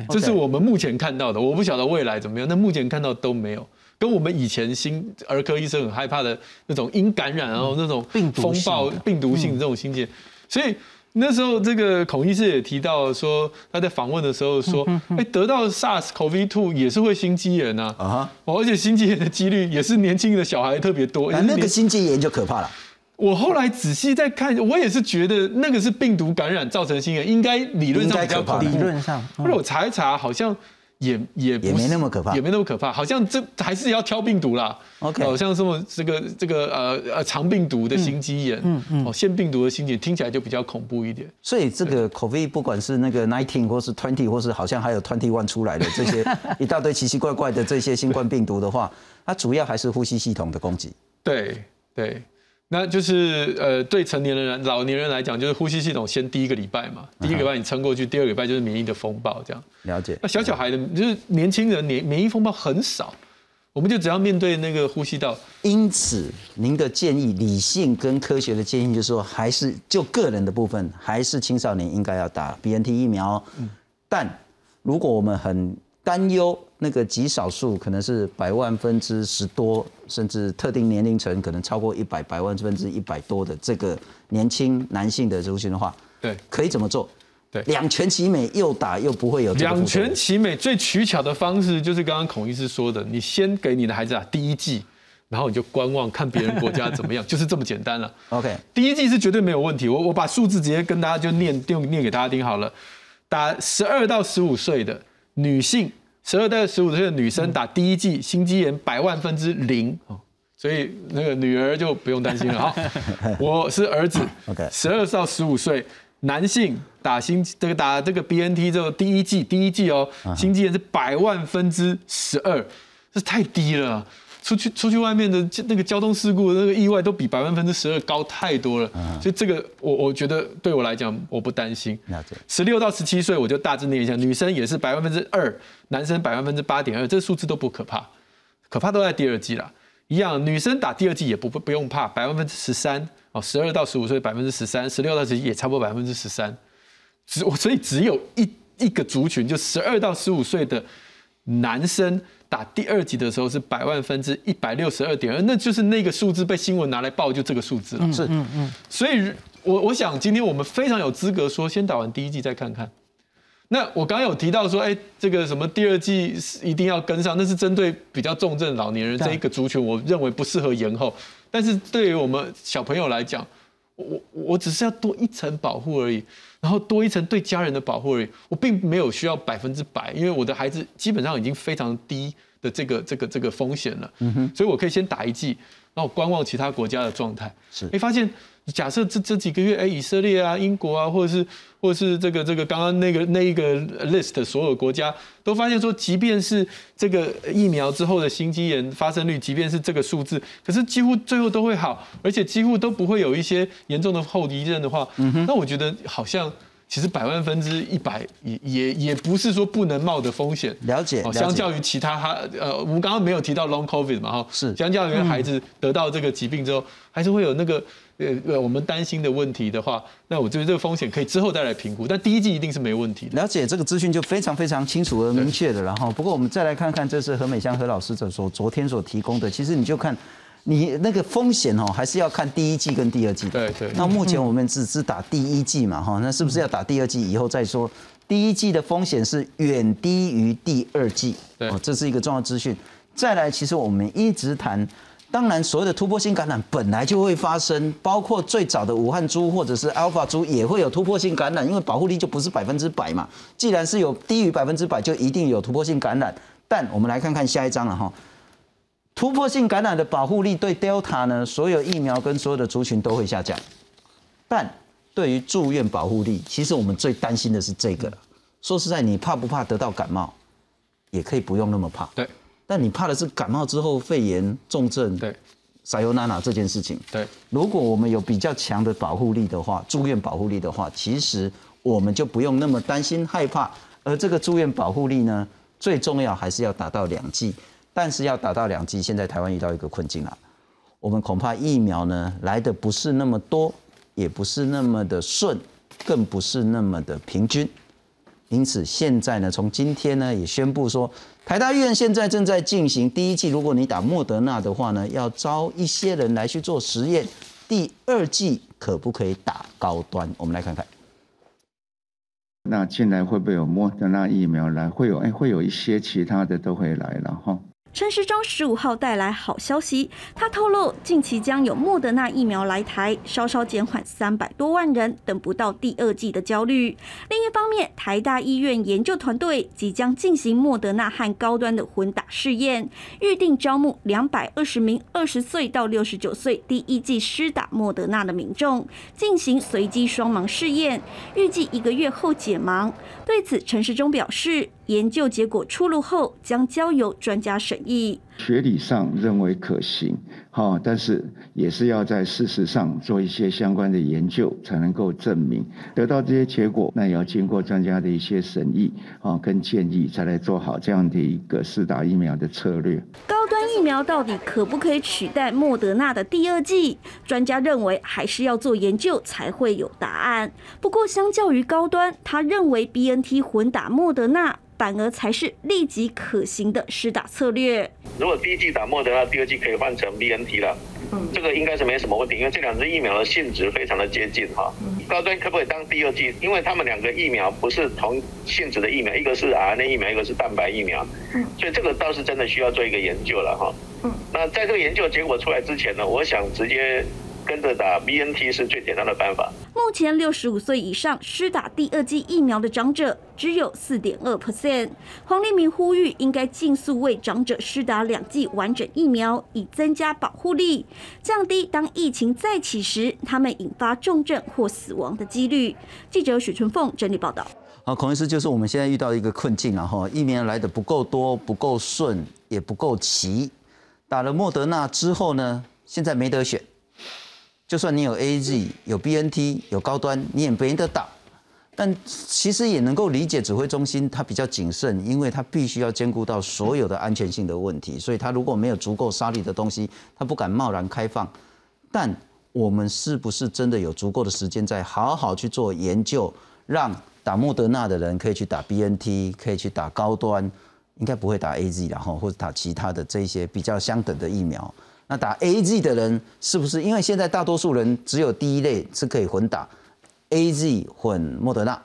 这是我们目前看到的。我不晓得未来怎么样，但目前看到都没有。跟我们以前心儿科医生很害怕的那种因感染然后那种风暴病毒性的这种心肌炎，所以那时候这个孔医师也提到说，他在访问的时候说，哎，得到 SARS-C o V 二 也是会心肌炎啊，而且心肌炎的几率也是年轻的小孩特别多。那个心肌炎就可怕了。我后来仔细在看，我也是觉得那个是病毒感染造成心肌炎，应该理论上比较恐怖。理论上，后来我查一查，好像。也也也没那么可怕，也没那么可怕，好像这还是要挑病毒啦。OK， 好像什么这个这个呃呃肠病毒的心肌炎，嗯嗯，哦、嗯，腺病毒的心肌炎听起来就比较恐怖一点。所以这个 COVID 不管是那个十九或是二十或是好像还有二十一出来的这些一大堆奇奇怪怪的这些新冠病毒的话，它主要还是呼吸系统的攻击。对对。那就是呃，对成年人、老年人来讲，就是呼吸系统先第一个礼拜嘛，第一个礼拜你撑过去，第二个礼拜就是免疫的风暴这样。了解。那小小孩的，就是年轻人免免疫风暴很少，我们就只要面对那个呼吸道。因此，您的建议，理性跟科学的建议，就是说，还是就个人的部分，还是青少年应该要打 B N T 疫苗。嗯。但如果我们很担忧那个极少数，可能是百万分之十多，甚至特定年龄层可能超过一百百万分之一百多的这个年轻男性的族群的话，对，可以怎么做？对，两全其美，又打又不会有这个。两全其美最取巧的方式就是刚刚孔医师说的，你先给你的孩子打第一剂，然后你就观望看别人国家怎么样，就是这么简单了。OK， 第一剂是绝对没有问题，我我把数字直接跟大家就念念给大家听好了，打十二到十五岁的。女性十二到十五岁的女生打第一剂，心肌炎百万分之零，所以那个女儿就不用担心了。好，我是儿子，十二到十五岁男性打心这个打这个 B N T 之后第一剂第一剂哦，心肌炎是百万分之十二，这太低了。出去出去外面的那个交通事故那个意外都比百万分之十二高太多了，所以这个我我觉得对我来讲我不担心。十六到十七岁我就大致念一下，女生也是百万分之二，男生百万分之八点二，这数字都不可怕，可怕都在第二剂啦。一样，女生打第二剂也不不用怕，百万分之十三哦，十二到十五岁百分之十三，十六到十七也差不多百分之十三，所以只有一一个族群，就十二到十五岁的男生。打第二剂的时候是百万分之一百六十二点二，那就是那个数字被新闻拿来报，就这个数字了。是，嗯嗯。所以我，我想今天我们非常有资格说，先打完第一剂再看看。那我刚刚有提到说，哎、欸，这个什么第二剂一定要跟上，那是针对比较重症老年人这一个族群，我认为不适合延后。但是对于我们小朋友来讲，我我只是要多一层保护而已，然后多一层对家人的保护而已。我并没有需要百分之百，因为我的孩子基本上已经非常低。的这个这个这个风险了，嗯、所以我可以先打一剂，然后观望其他国家的状态。是，哎，发现假设这这几个月，哎，以色列啊、英国啊，或者是或者是这个这个刚刚那个那一个 list 所有国家都发现说，即便是这个疫苗之后的心肌炎发生率，即便是这个数字，可是几乎最后都会好，而且几乎都不会有一些严重的后遗症的话，嗯、那我觉得好像。其实百万分之一百也也也不是说不能冒的风险，了解。了解相较于其他他呃，我们刚刚没有提到 long covid 嘛哈，是。相较于孩子得到这个疾病之后，嗯、还是会有那个呃我们担心的问题的话，那我觉得这个风险可以之后再来评估，但第一剂一定是没问题的。了解这个资讯就非常非常清楚而明确的，然后不过我们再来看看，这是何美香何老师所昨天所提供的，其实你就看。你那个风险哦，还是要看第一季跟第二季。对对。那目前我们只只打第一季嘛，哈，那是不是要打第二季以后再说？第一季的风险是远低于第二季，对，这是一个重要资讯。再来，其实我们一直谈，当然所谓的突破性感染本来就会发生，包括最早的武汉株或者是 Alpha 株也会有突破性感染，因为保护力就不是百分之百嘛。既然是有低于百分之百，就一定有突破性感染。但我们来看看下一章了哈。突破性感染的保护力对 Delta 呢，所有疫苗跟所有的族群都会下降，但对于住院保护力，其实我们最担心的是这个了。说实在，你怕不怕得到感冒，也可以不用那么怕。对。但你怕的是感冒之后肺炎、重症、对，撒尤娜娜这件事情。对。如果我们有比较强的保护力的话，住院保护力的话，其实我们就不用那么担心害怕。而这个住院保护力呢？最重要还是要打到两剂，但是要打到两剂，现在台湾遇到一个困境了，我们恐怕疫苗呢来的不是那么多，也不是那么的顺，更不是那么的平均。因此现在呢，从今天呢也宣布说，台大医院现在正在进行第一剂，如果你打莫德纳的话呢，要招一些人来去做实验，第二剂可不可以打高端？我们来看看。那进来会不会有莫德纳疫苗来？会有，哎，会有一些其他的都会来了哈。陈时中十五号带来好消息，他透露近期将有莫德纳疫苗来台，稍稍减缓三百多万人等不到第二剂的焦虑。另一方面，台大医院研究团队即将进行莫德纳和高端的混打试验，预定招募两百二十名二十岁到六十九岁第一剂施打莫德纳的民众，进行随机双盲试验，预计一个月后解盲。对此，陈时中表示，研究结果出炉后，将交由专家审议。学理上认为可行，好，但是也是要在事实上做一些相关的研究，才能够证明。得到这些结果，那也要经过专家的一些审议，啊，跟建议，才来做好这样的一个施打疫苗的策略。高端疫苗到底可不可以取代莫德纳的第二剂？专家认为还是要做研究才会有答案。不过，相较于高端，他认为 B N T 混打莫德纳反而才是立即可行的施打策略。如果第一剂打莫德纳，第二剂可以换成 B N T 了，这个应该是没什么问题，因为这两支疫苗的性质非常的接近哈。高端可不可以当第二剂？因为他们两个疫苗不是同性质的疫苗，一个是 R N A 疫苗，一个是蛋白疫苗，所以这个倒是真的需要做一个研究了哈。那在这个研究结果出来之前呢，我想直接跟着打 B N T 是最简单的办法。目前六十五岁以上施打第二剂疫苗的长者只有 百分之四点二。 黄立明呼吁应该尽速为长者施打两剂完整疫苗，以增加保护力，降低当疫情再起时他们引发重症或死亡的几率。记者许春凤整理报道。好，孔医师，就是我们现在遇到一个困境啊，疫苗来的不够多，不够顺，也不够齐。打了莫德纳之后呢，现在没得选，就算你有 A Z 有 B N T 有高端，你也没得打。但其实也能够理解指挥中心它比较谨慎，因为它必须要兼顾到所有的安全性的问题，所以它如果没有足够杀力的东西，它不敢贸然开放。但我们是不是真的有足够的时间在好好去做研究，让打莫德纳的人可以去打 B N T， 可以去打高端，应该不会打 A Z 啦，或者打其他的这些比较相等的疫苗。那打 A Z 的人是不是因为现在大多数人只有第一类是可以混打 A Z 混莫德纳，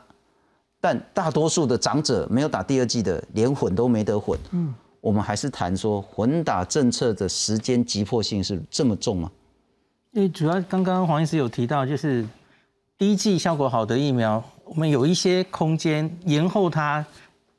但大多数的长者没有打第二剂的连混都没得混，嗯，我们还是谈说混打政策的时间急迫性是这么重吗？因为主要刚刚黄医师有提到，就是第一剂效果好的疫苗，我们有一些空间延后它，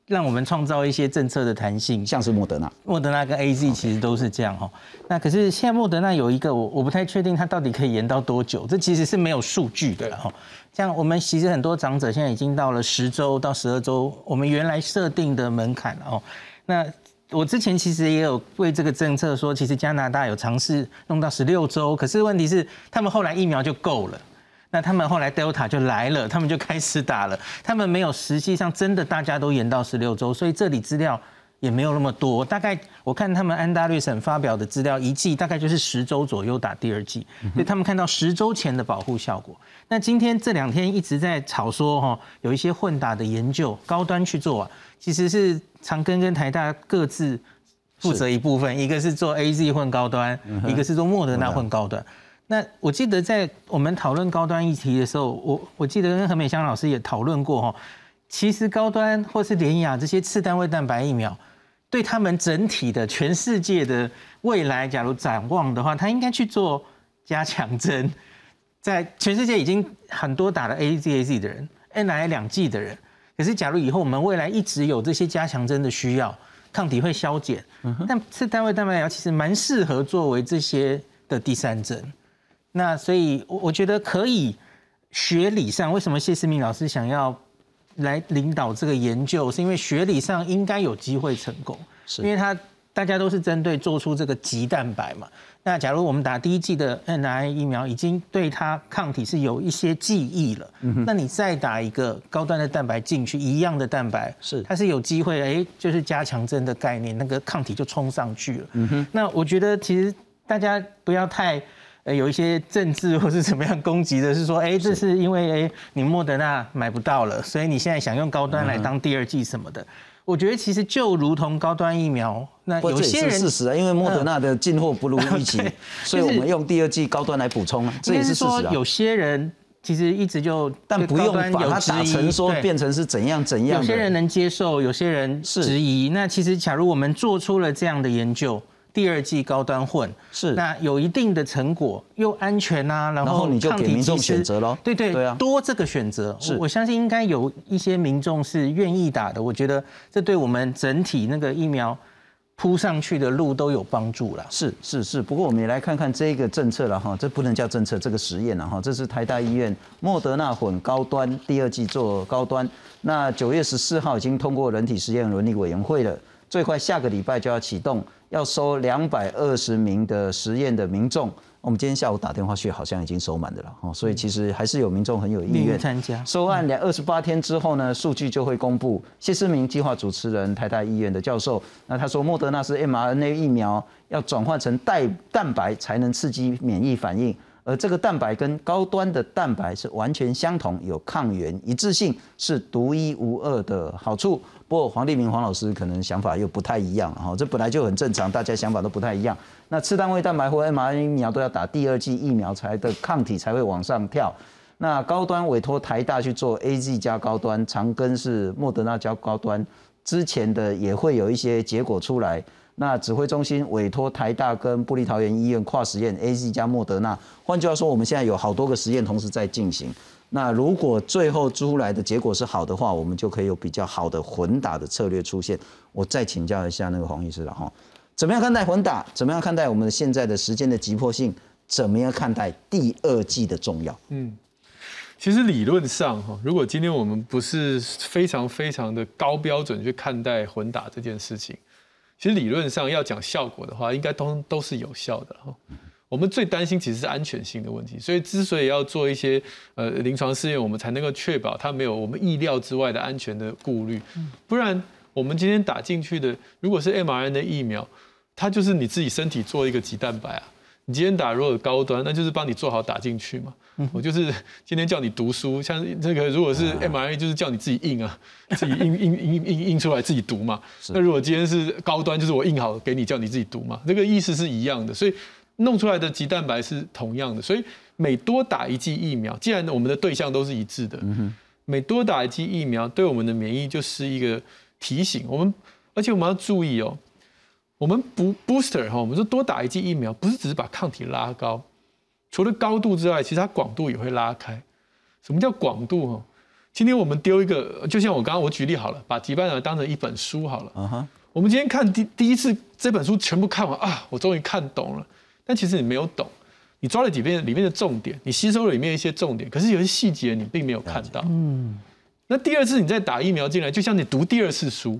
让我们创造一些政策的弹性，像是莫德纳、莫德纳跟 A Z 其实都是这样哈。那可是现在莫德纳有一个，我我不太确定它到底可以延到多久，这其实是没有数据的哈。像我们其实很多长者现在已经到了十周到十二周，我们原来设定的门槛哦。那我之前其实也有为这个政策说，其实加拿大有尝试弄到十六周，可是问题是他们后来疫苗就够了。那他们后来 Delta 就来了，他们就开始打了，他们没有实际上真的大家都延到十六周，所以这里资料也没有那么多。大概我看他们安大略省发表的资料，一剂大概就是十周左右打第二剂，所以他们看到十周前的保护效果。那今天这两天一直在吵说哈，有一些混打的研究高端去做啊，其实是长庚跟台大各自负责一部分，一个是做 A Z 混高端，一个是做莫德纳混高端。那我记得在我们讨论高端议题的时候，我我记得跟何美香老师也讨论过哈，其实高端或是联雅这些次单位蛋白疫苗，对他们整体的全世界的未来，假如展望的话，他应该去做加强针。在全世界已经很多打了 A Z A Z 的人 ，N I 两剂的人，可是假如以后我们未来一直有这些加强针的需要，抗体会消减，但次单位蛋白疫苗其实蛮适合作为这些的第三针。那所以，我我觉得可以学理上，为什么谢思明老师想要来领导这个研究，是因为学理上应该有机会成功，因为他大家都是针对做出这个棘蛋白嘛。那假如我们打第一剂的 N R I 疫苗，已经对它抗体是有一些记忆了，嗯、那你再打一个高端的蛋白进去，一样的蛋白，是它是有机会，哎、欸，就是加强针的概念，那个抗体就冲上去了。嗯哼，那我觉得其实大家不要太。呃，有一些政治或是怎么样攻击的，是说，哎、欸，这是因为哎、欸、你莫德纳买不到了，所以你现在想用高端来当第二剂什么的。嗯、我觉得其实就如同高端疫苗，那有些人这也是事实啊，因为莫德纳的进货不如预期，嗯、所以我们用第二剂高端来补充，这也是事实啊。有些人。其实一直就，但不用把它打成说变成是怎样怎样。有些人能接受，有些人质疑。那其实，假如我们做出了这样的研究，第二剂高端混是那有一定的成果，又安全啊，然后你就给民众选择喽。对对对啊，多这个选择，我相信应该有一些民众是愿意打的。我觉得这对我们整体那个疫苗。铺上去的路都有帮助了，是是是。不过我们也来看看这个政策了哈，这不能叫政策，这个实验了哈，这是台大医院莫德纳混高端第二剂做高端，那九月十四号已经通过人体实验伦理委员会了，最快下个礼拜就要启动，要收两百二十名的实验的民众。我们今天下午打电话去，好像已经收满的了，所以其实还是有民众很有意愿参加。收案两二十八天之后呢，数据就会公布。谢思明计划主持人，台大医院的教授，那他说莫德纳是 mRNA 疫苗，要转换成带蛋白才能刺激免疫反应，而这个蛋白跟高端的蛋白是完全相同，有抗原一致性，是独一无二的好处。不过黄立明黄老师可能想法又不太一样哈，这本来就很正常，大家想法都不太一样。那次单位蛋白或 mRNA 疫苗都要打第二剂疫苗才的抗体才会往上跳。那高端委托台大去做 A Z 加高端，长庚是莫德纳加高端，之前的也会有一些结果出来。那指挥中心委托台大跟部立桃园医院跨实验 A Z 加莫德纳，换句话说，我们现在有好多个实验同时在进行。那如果最后出来的结果是好的话，我们就可以有比较好的混打的策略出现。我再请教一下那个黄医师了哈，怎么样看待混打？怎么样看待我们现在的时间的急迫性？怎么样看待第二剂的重要？嗯，其实理论上哈，如果今天我们不是非常非常的高标准去看待混打这件事情，其实理论上要讲效果的话，应该都都是有效的哈。我们最担心其实是安全性的问题，所以之所以要做一些呃临床试验，我们才能够确保它没有我们意料之外的安全的顾虑。不然，我们今天打进去的如果是 mRNA 的疫苗，它就是你自己身体做一个棘蛋白啊。你今天打如果高端，那就是帮你做好打进去嘛。我就是今天叫你读书，像这个如果是 mRNA 就是叫你自己印啊，自己印印印印印出来自己读嘛。那如果今天是高端，就是我印好给你叫你自己读嘛，这个意思是一样的，所以。弄出来的棘蛋白是同样的，所以每多打一剂疫苗，既然我们的对象都是一致的，每多打一剂疫苗对我们的免疫就是一个提醒。我们而且我们要注意哦，我们不 booster 哈，我们说多打一剂疫苗，不是只是把抗体拉高，除了高度之外，其实它广度也会拉开。什么叫广度哈？今天我们丢一个，就像我刚刚我举例好了，把棘蛋白当成一本书好了。Uh-huh. 我们今天看第第一次这本书全部看完啊，我终于看懂了。但其实你没有懂，你抓了几遍里面的重点，你吸收了里面一些重点，可是有些细节你并没有看到。嗯，那第二次你再打疫苗进来，就像你读第二次书，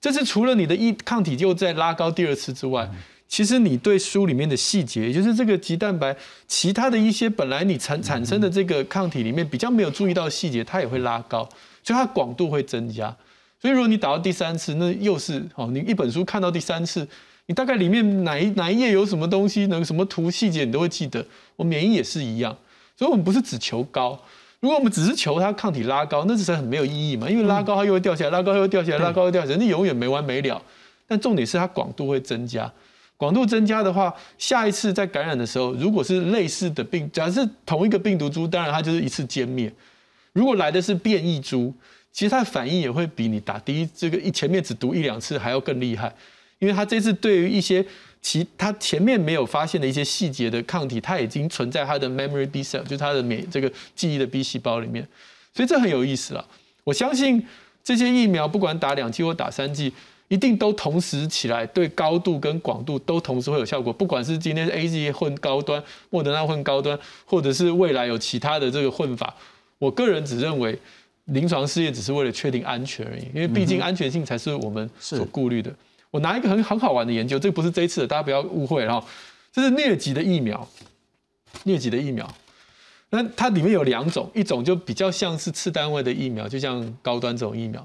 这次除了你的抗体又在拉高第二次之外，其实你对书里面的细节，也就是这个棘蛋白，其他的一些本来你产产生的这个抗体里面比较没有注意到的细节，它也会拉高，所以它广度会增加。所以如果你打到第三次，那又是哦，你一本书看到第三次。你大概里面哪一哪一页有什么东西呢？什么图细节你都会记得。我们免疫也是一样，所以我们不是只求高。如果我们只是求它抗体拉高，那是很没有意义嘛，因为拉高它又会掉下来，拉高又会掉下来，拉高又掉下来，那永远没完没了。但重点是它广度会增加。广度增加的话，下一次在感染的时候，如果是类似的病，假设同一个病毒株，当然它就是一次歼灭。如果来的是变异株，其实它的反应也会比你打第一这个前面只读一两次还要更厉害。因为他这次对于一些其他前面没有发现的一些细节的抗体，它已经存在他的 memory B cell， 就是他的免这个记忆的 B 细胞里面，所以这很有意思啦。我相信这些疫苗不管打两剂或打三剂，一定都同时起来对高度跟广度都同时会有效果。不管是今天 A Z 混高端、莫德纳混高端，或者是未来有其他的这个混法，我个人只认为临床试验只是为了确定安全而已，因为毕竟安全性才是我们所顾虑的。嗯，我拿一个很很好玩的研究，这不是这一次的，大家不要误会哈。这是疟疾的疫苗，疟疾的疫苗。那它里面有两种，一种就比较像是次单位的疫苗，就像高端这种疫苗；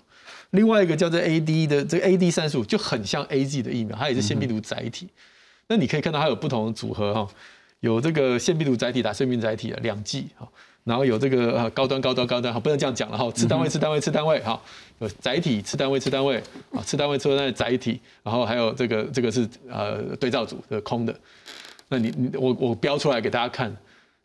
另外一个叫做 A D 的，这个 A D 三十五 就很像 A Z 的疫苗，它也是腺病毒载体。嗯、那你可以看到它有不同的组合哈，有这个腺病毒载体打腺病毒载体的两剂哈，然后有这个高端高端高端，不能这样讲了哈，次单位次单位次单位哈，有载体次单位次单位啊，次单位次单位载体，然后还有这个这个是呃对照组的空的。那你你我我标出来给大家看。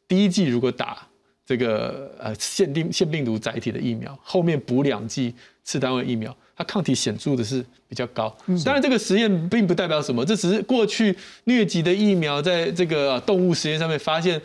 第一剂如果打这个呃腺病腺病毒载体的疫苗，后面补两剂次单位疫苗，它抗体显著的是比较高。当然，这个实验并不代表什么，这只是过去疟疾的疫苗在这个动物实验上面发现，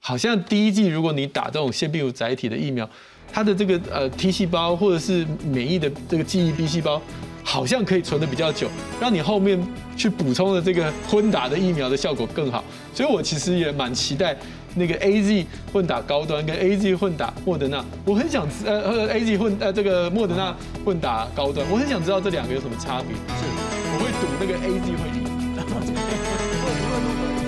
好像第一剂如果你打这种腺病毒载体的疫苗，它的这个呃 T 细胞或者是免疫的这个记忆 B 细胞，好像可以存得比较久，让你后面去补充的这个混打的疫苗的效果更好。所以我其实也蛮期待。那个 A Z 混打高端跟 A Z 混打莫德纳，我很想呃呃 A Z 混呃这个莫德纳混打高端，我很想知道这两个有什么差别。是，我会赌那个 A Z 会。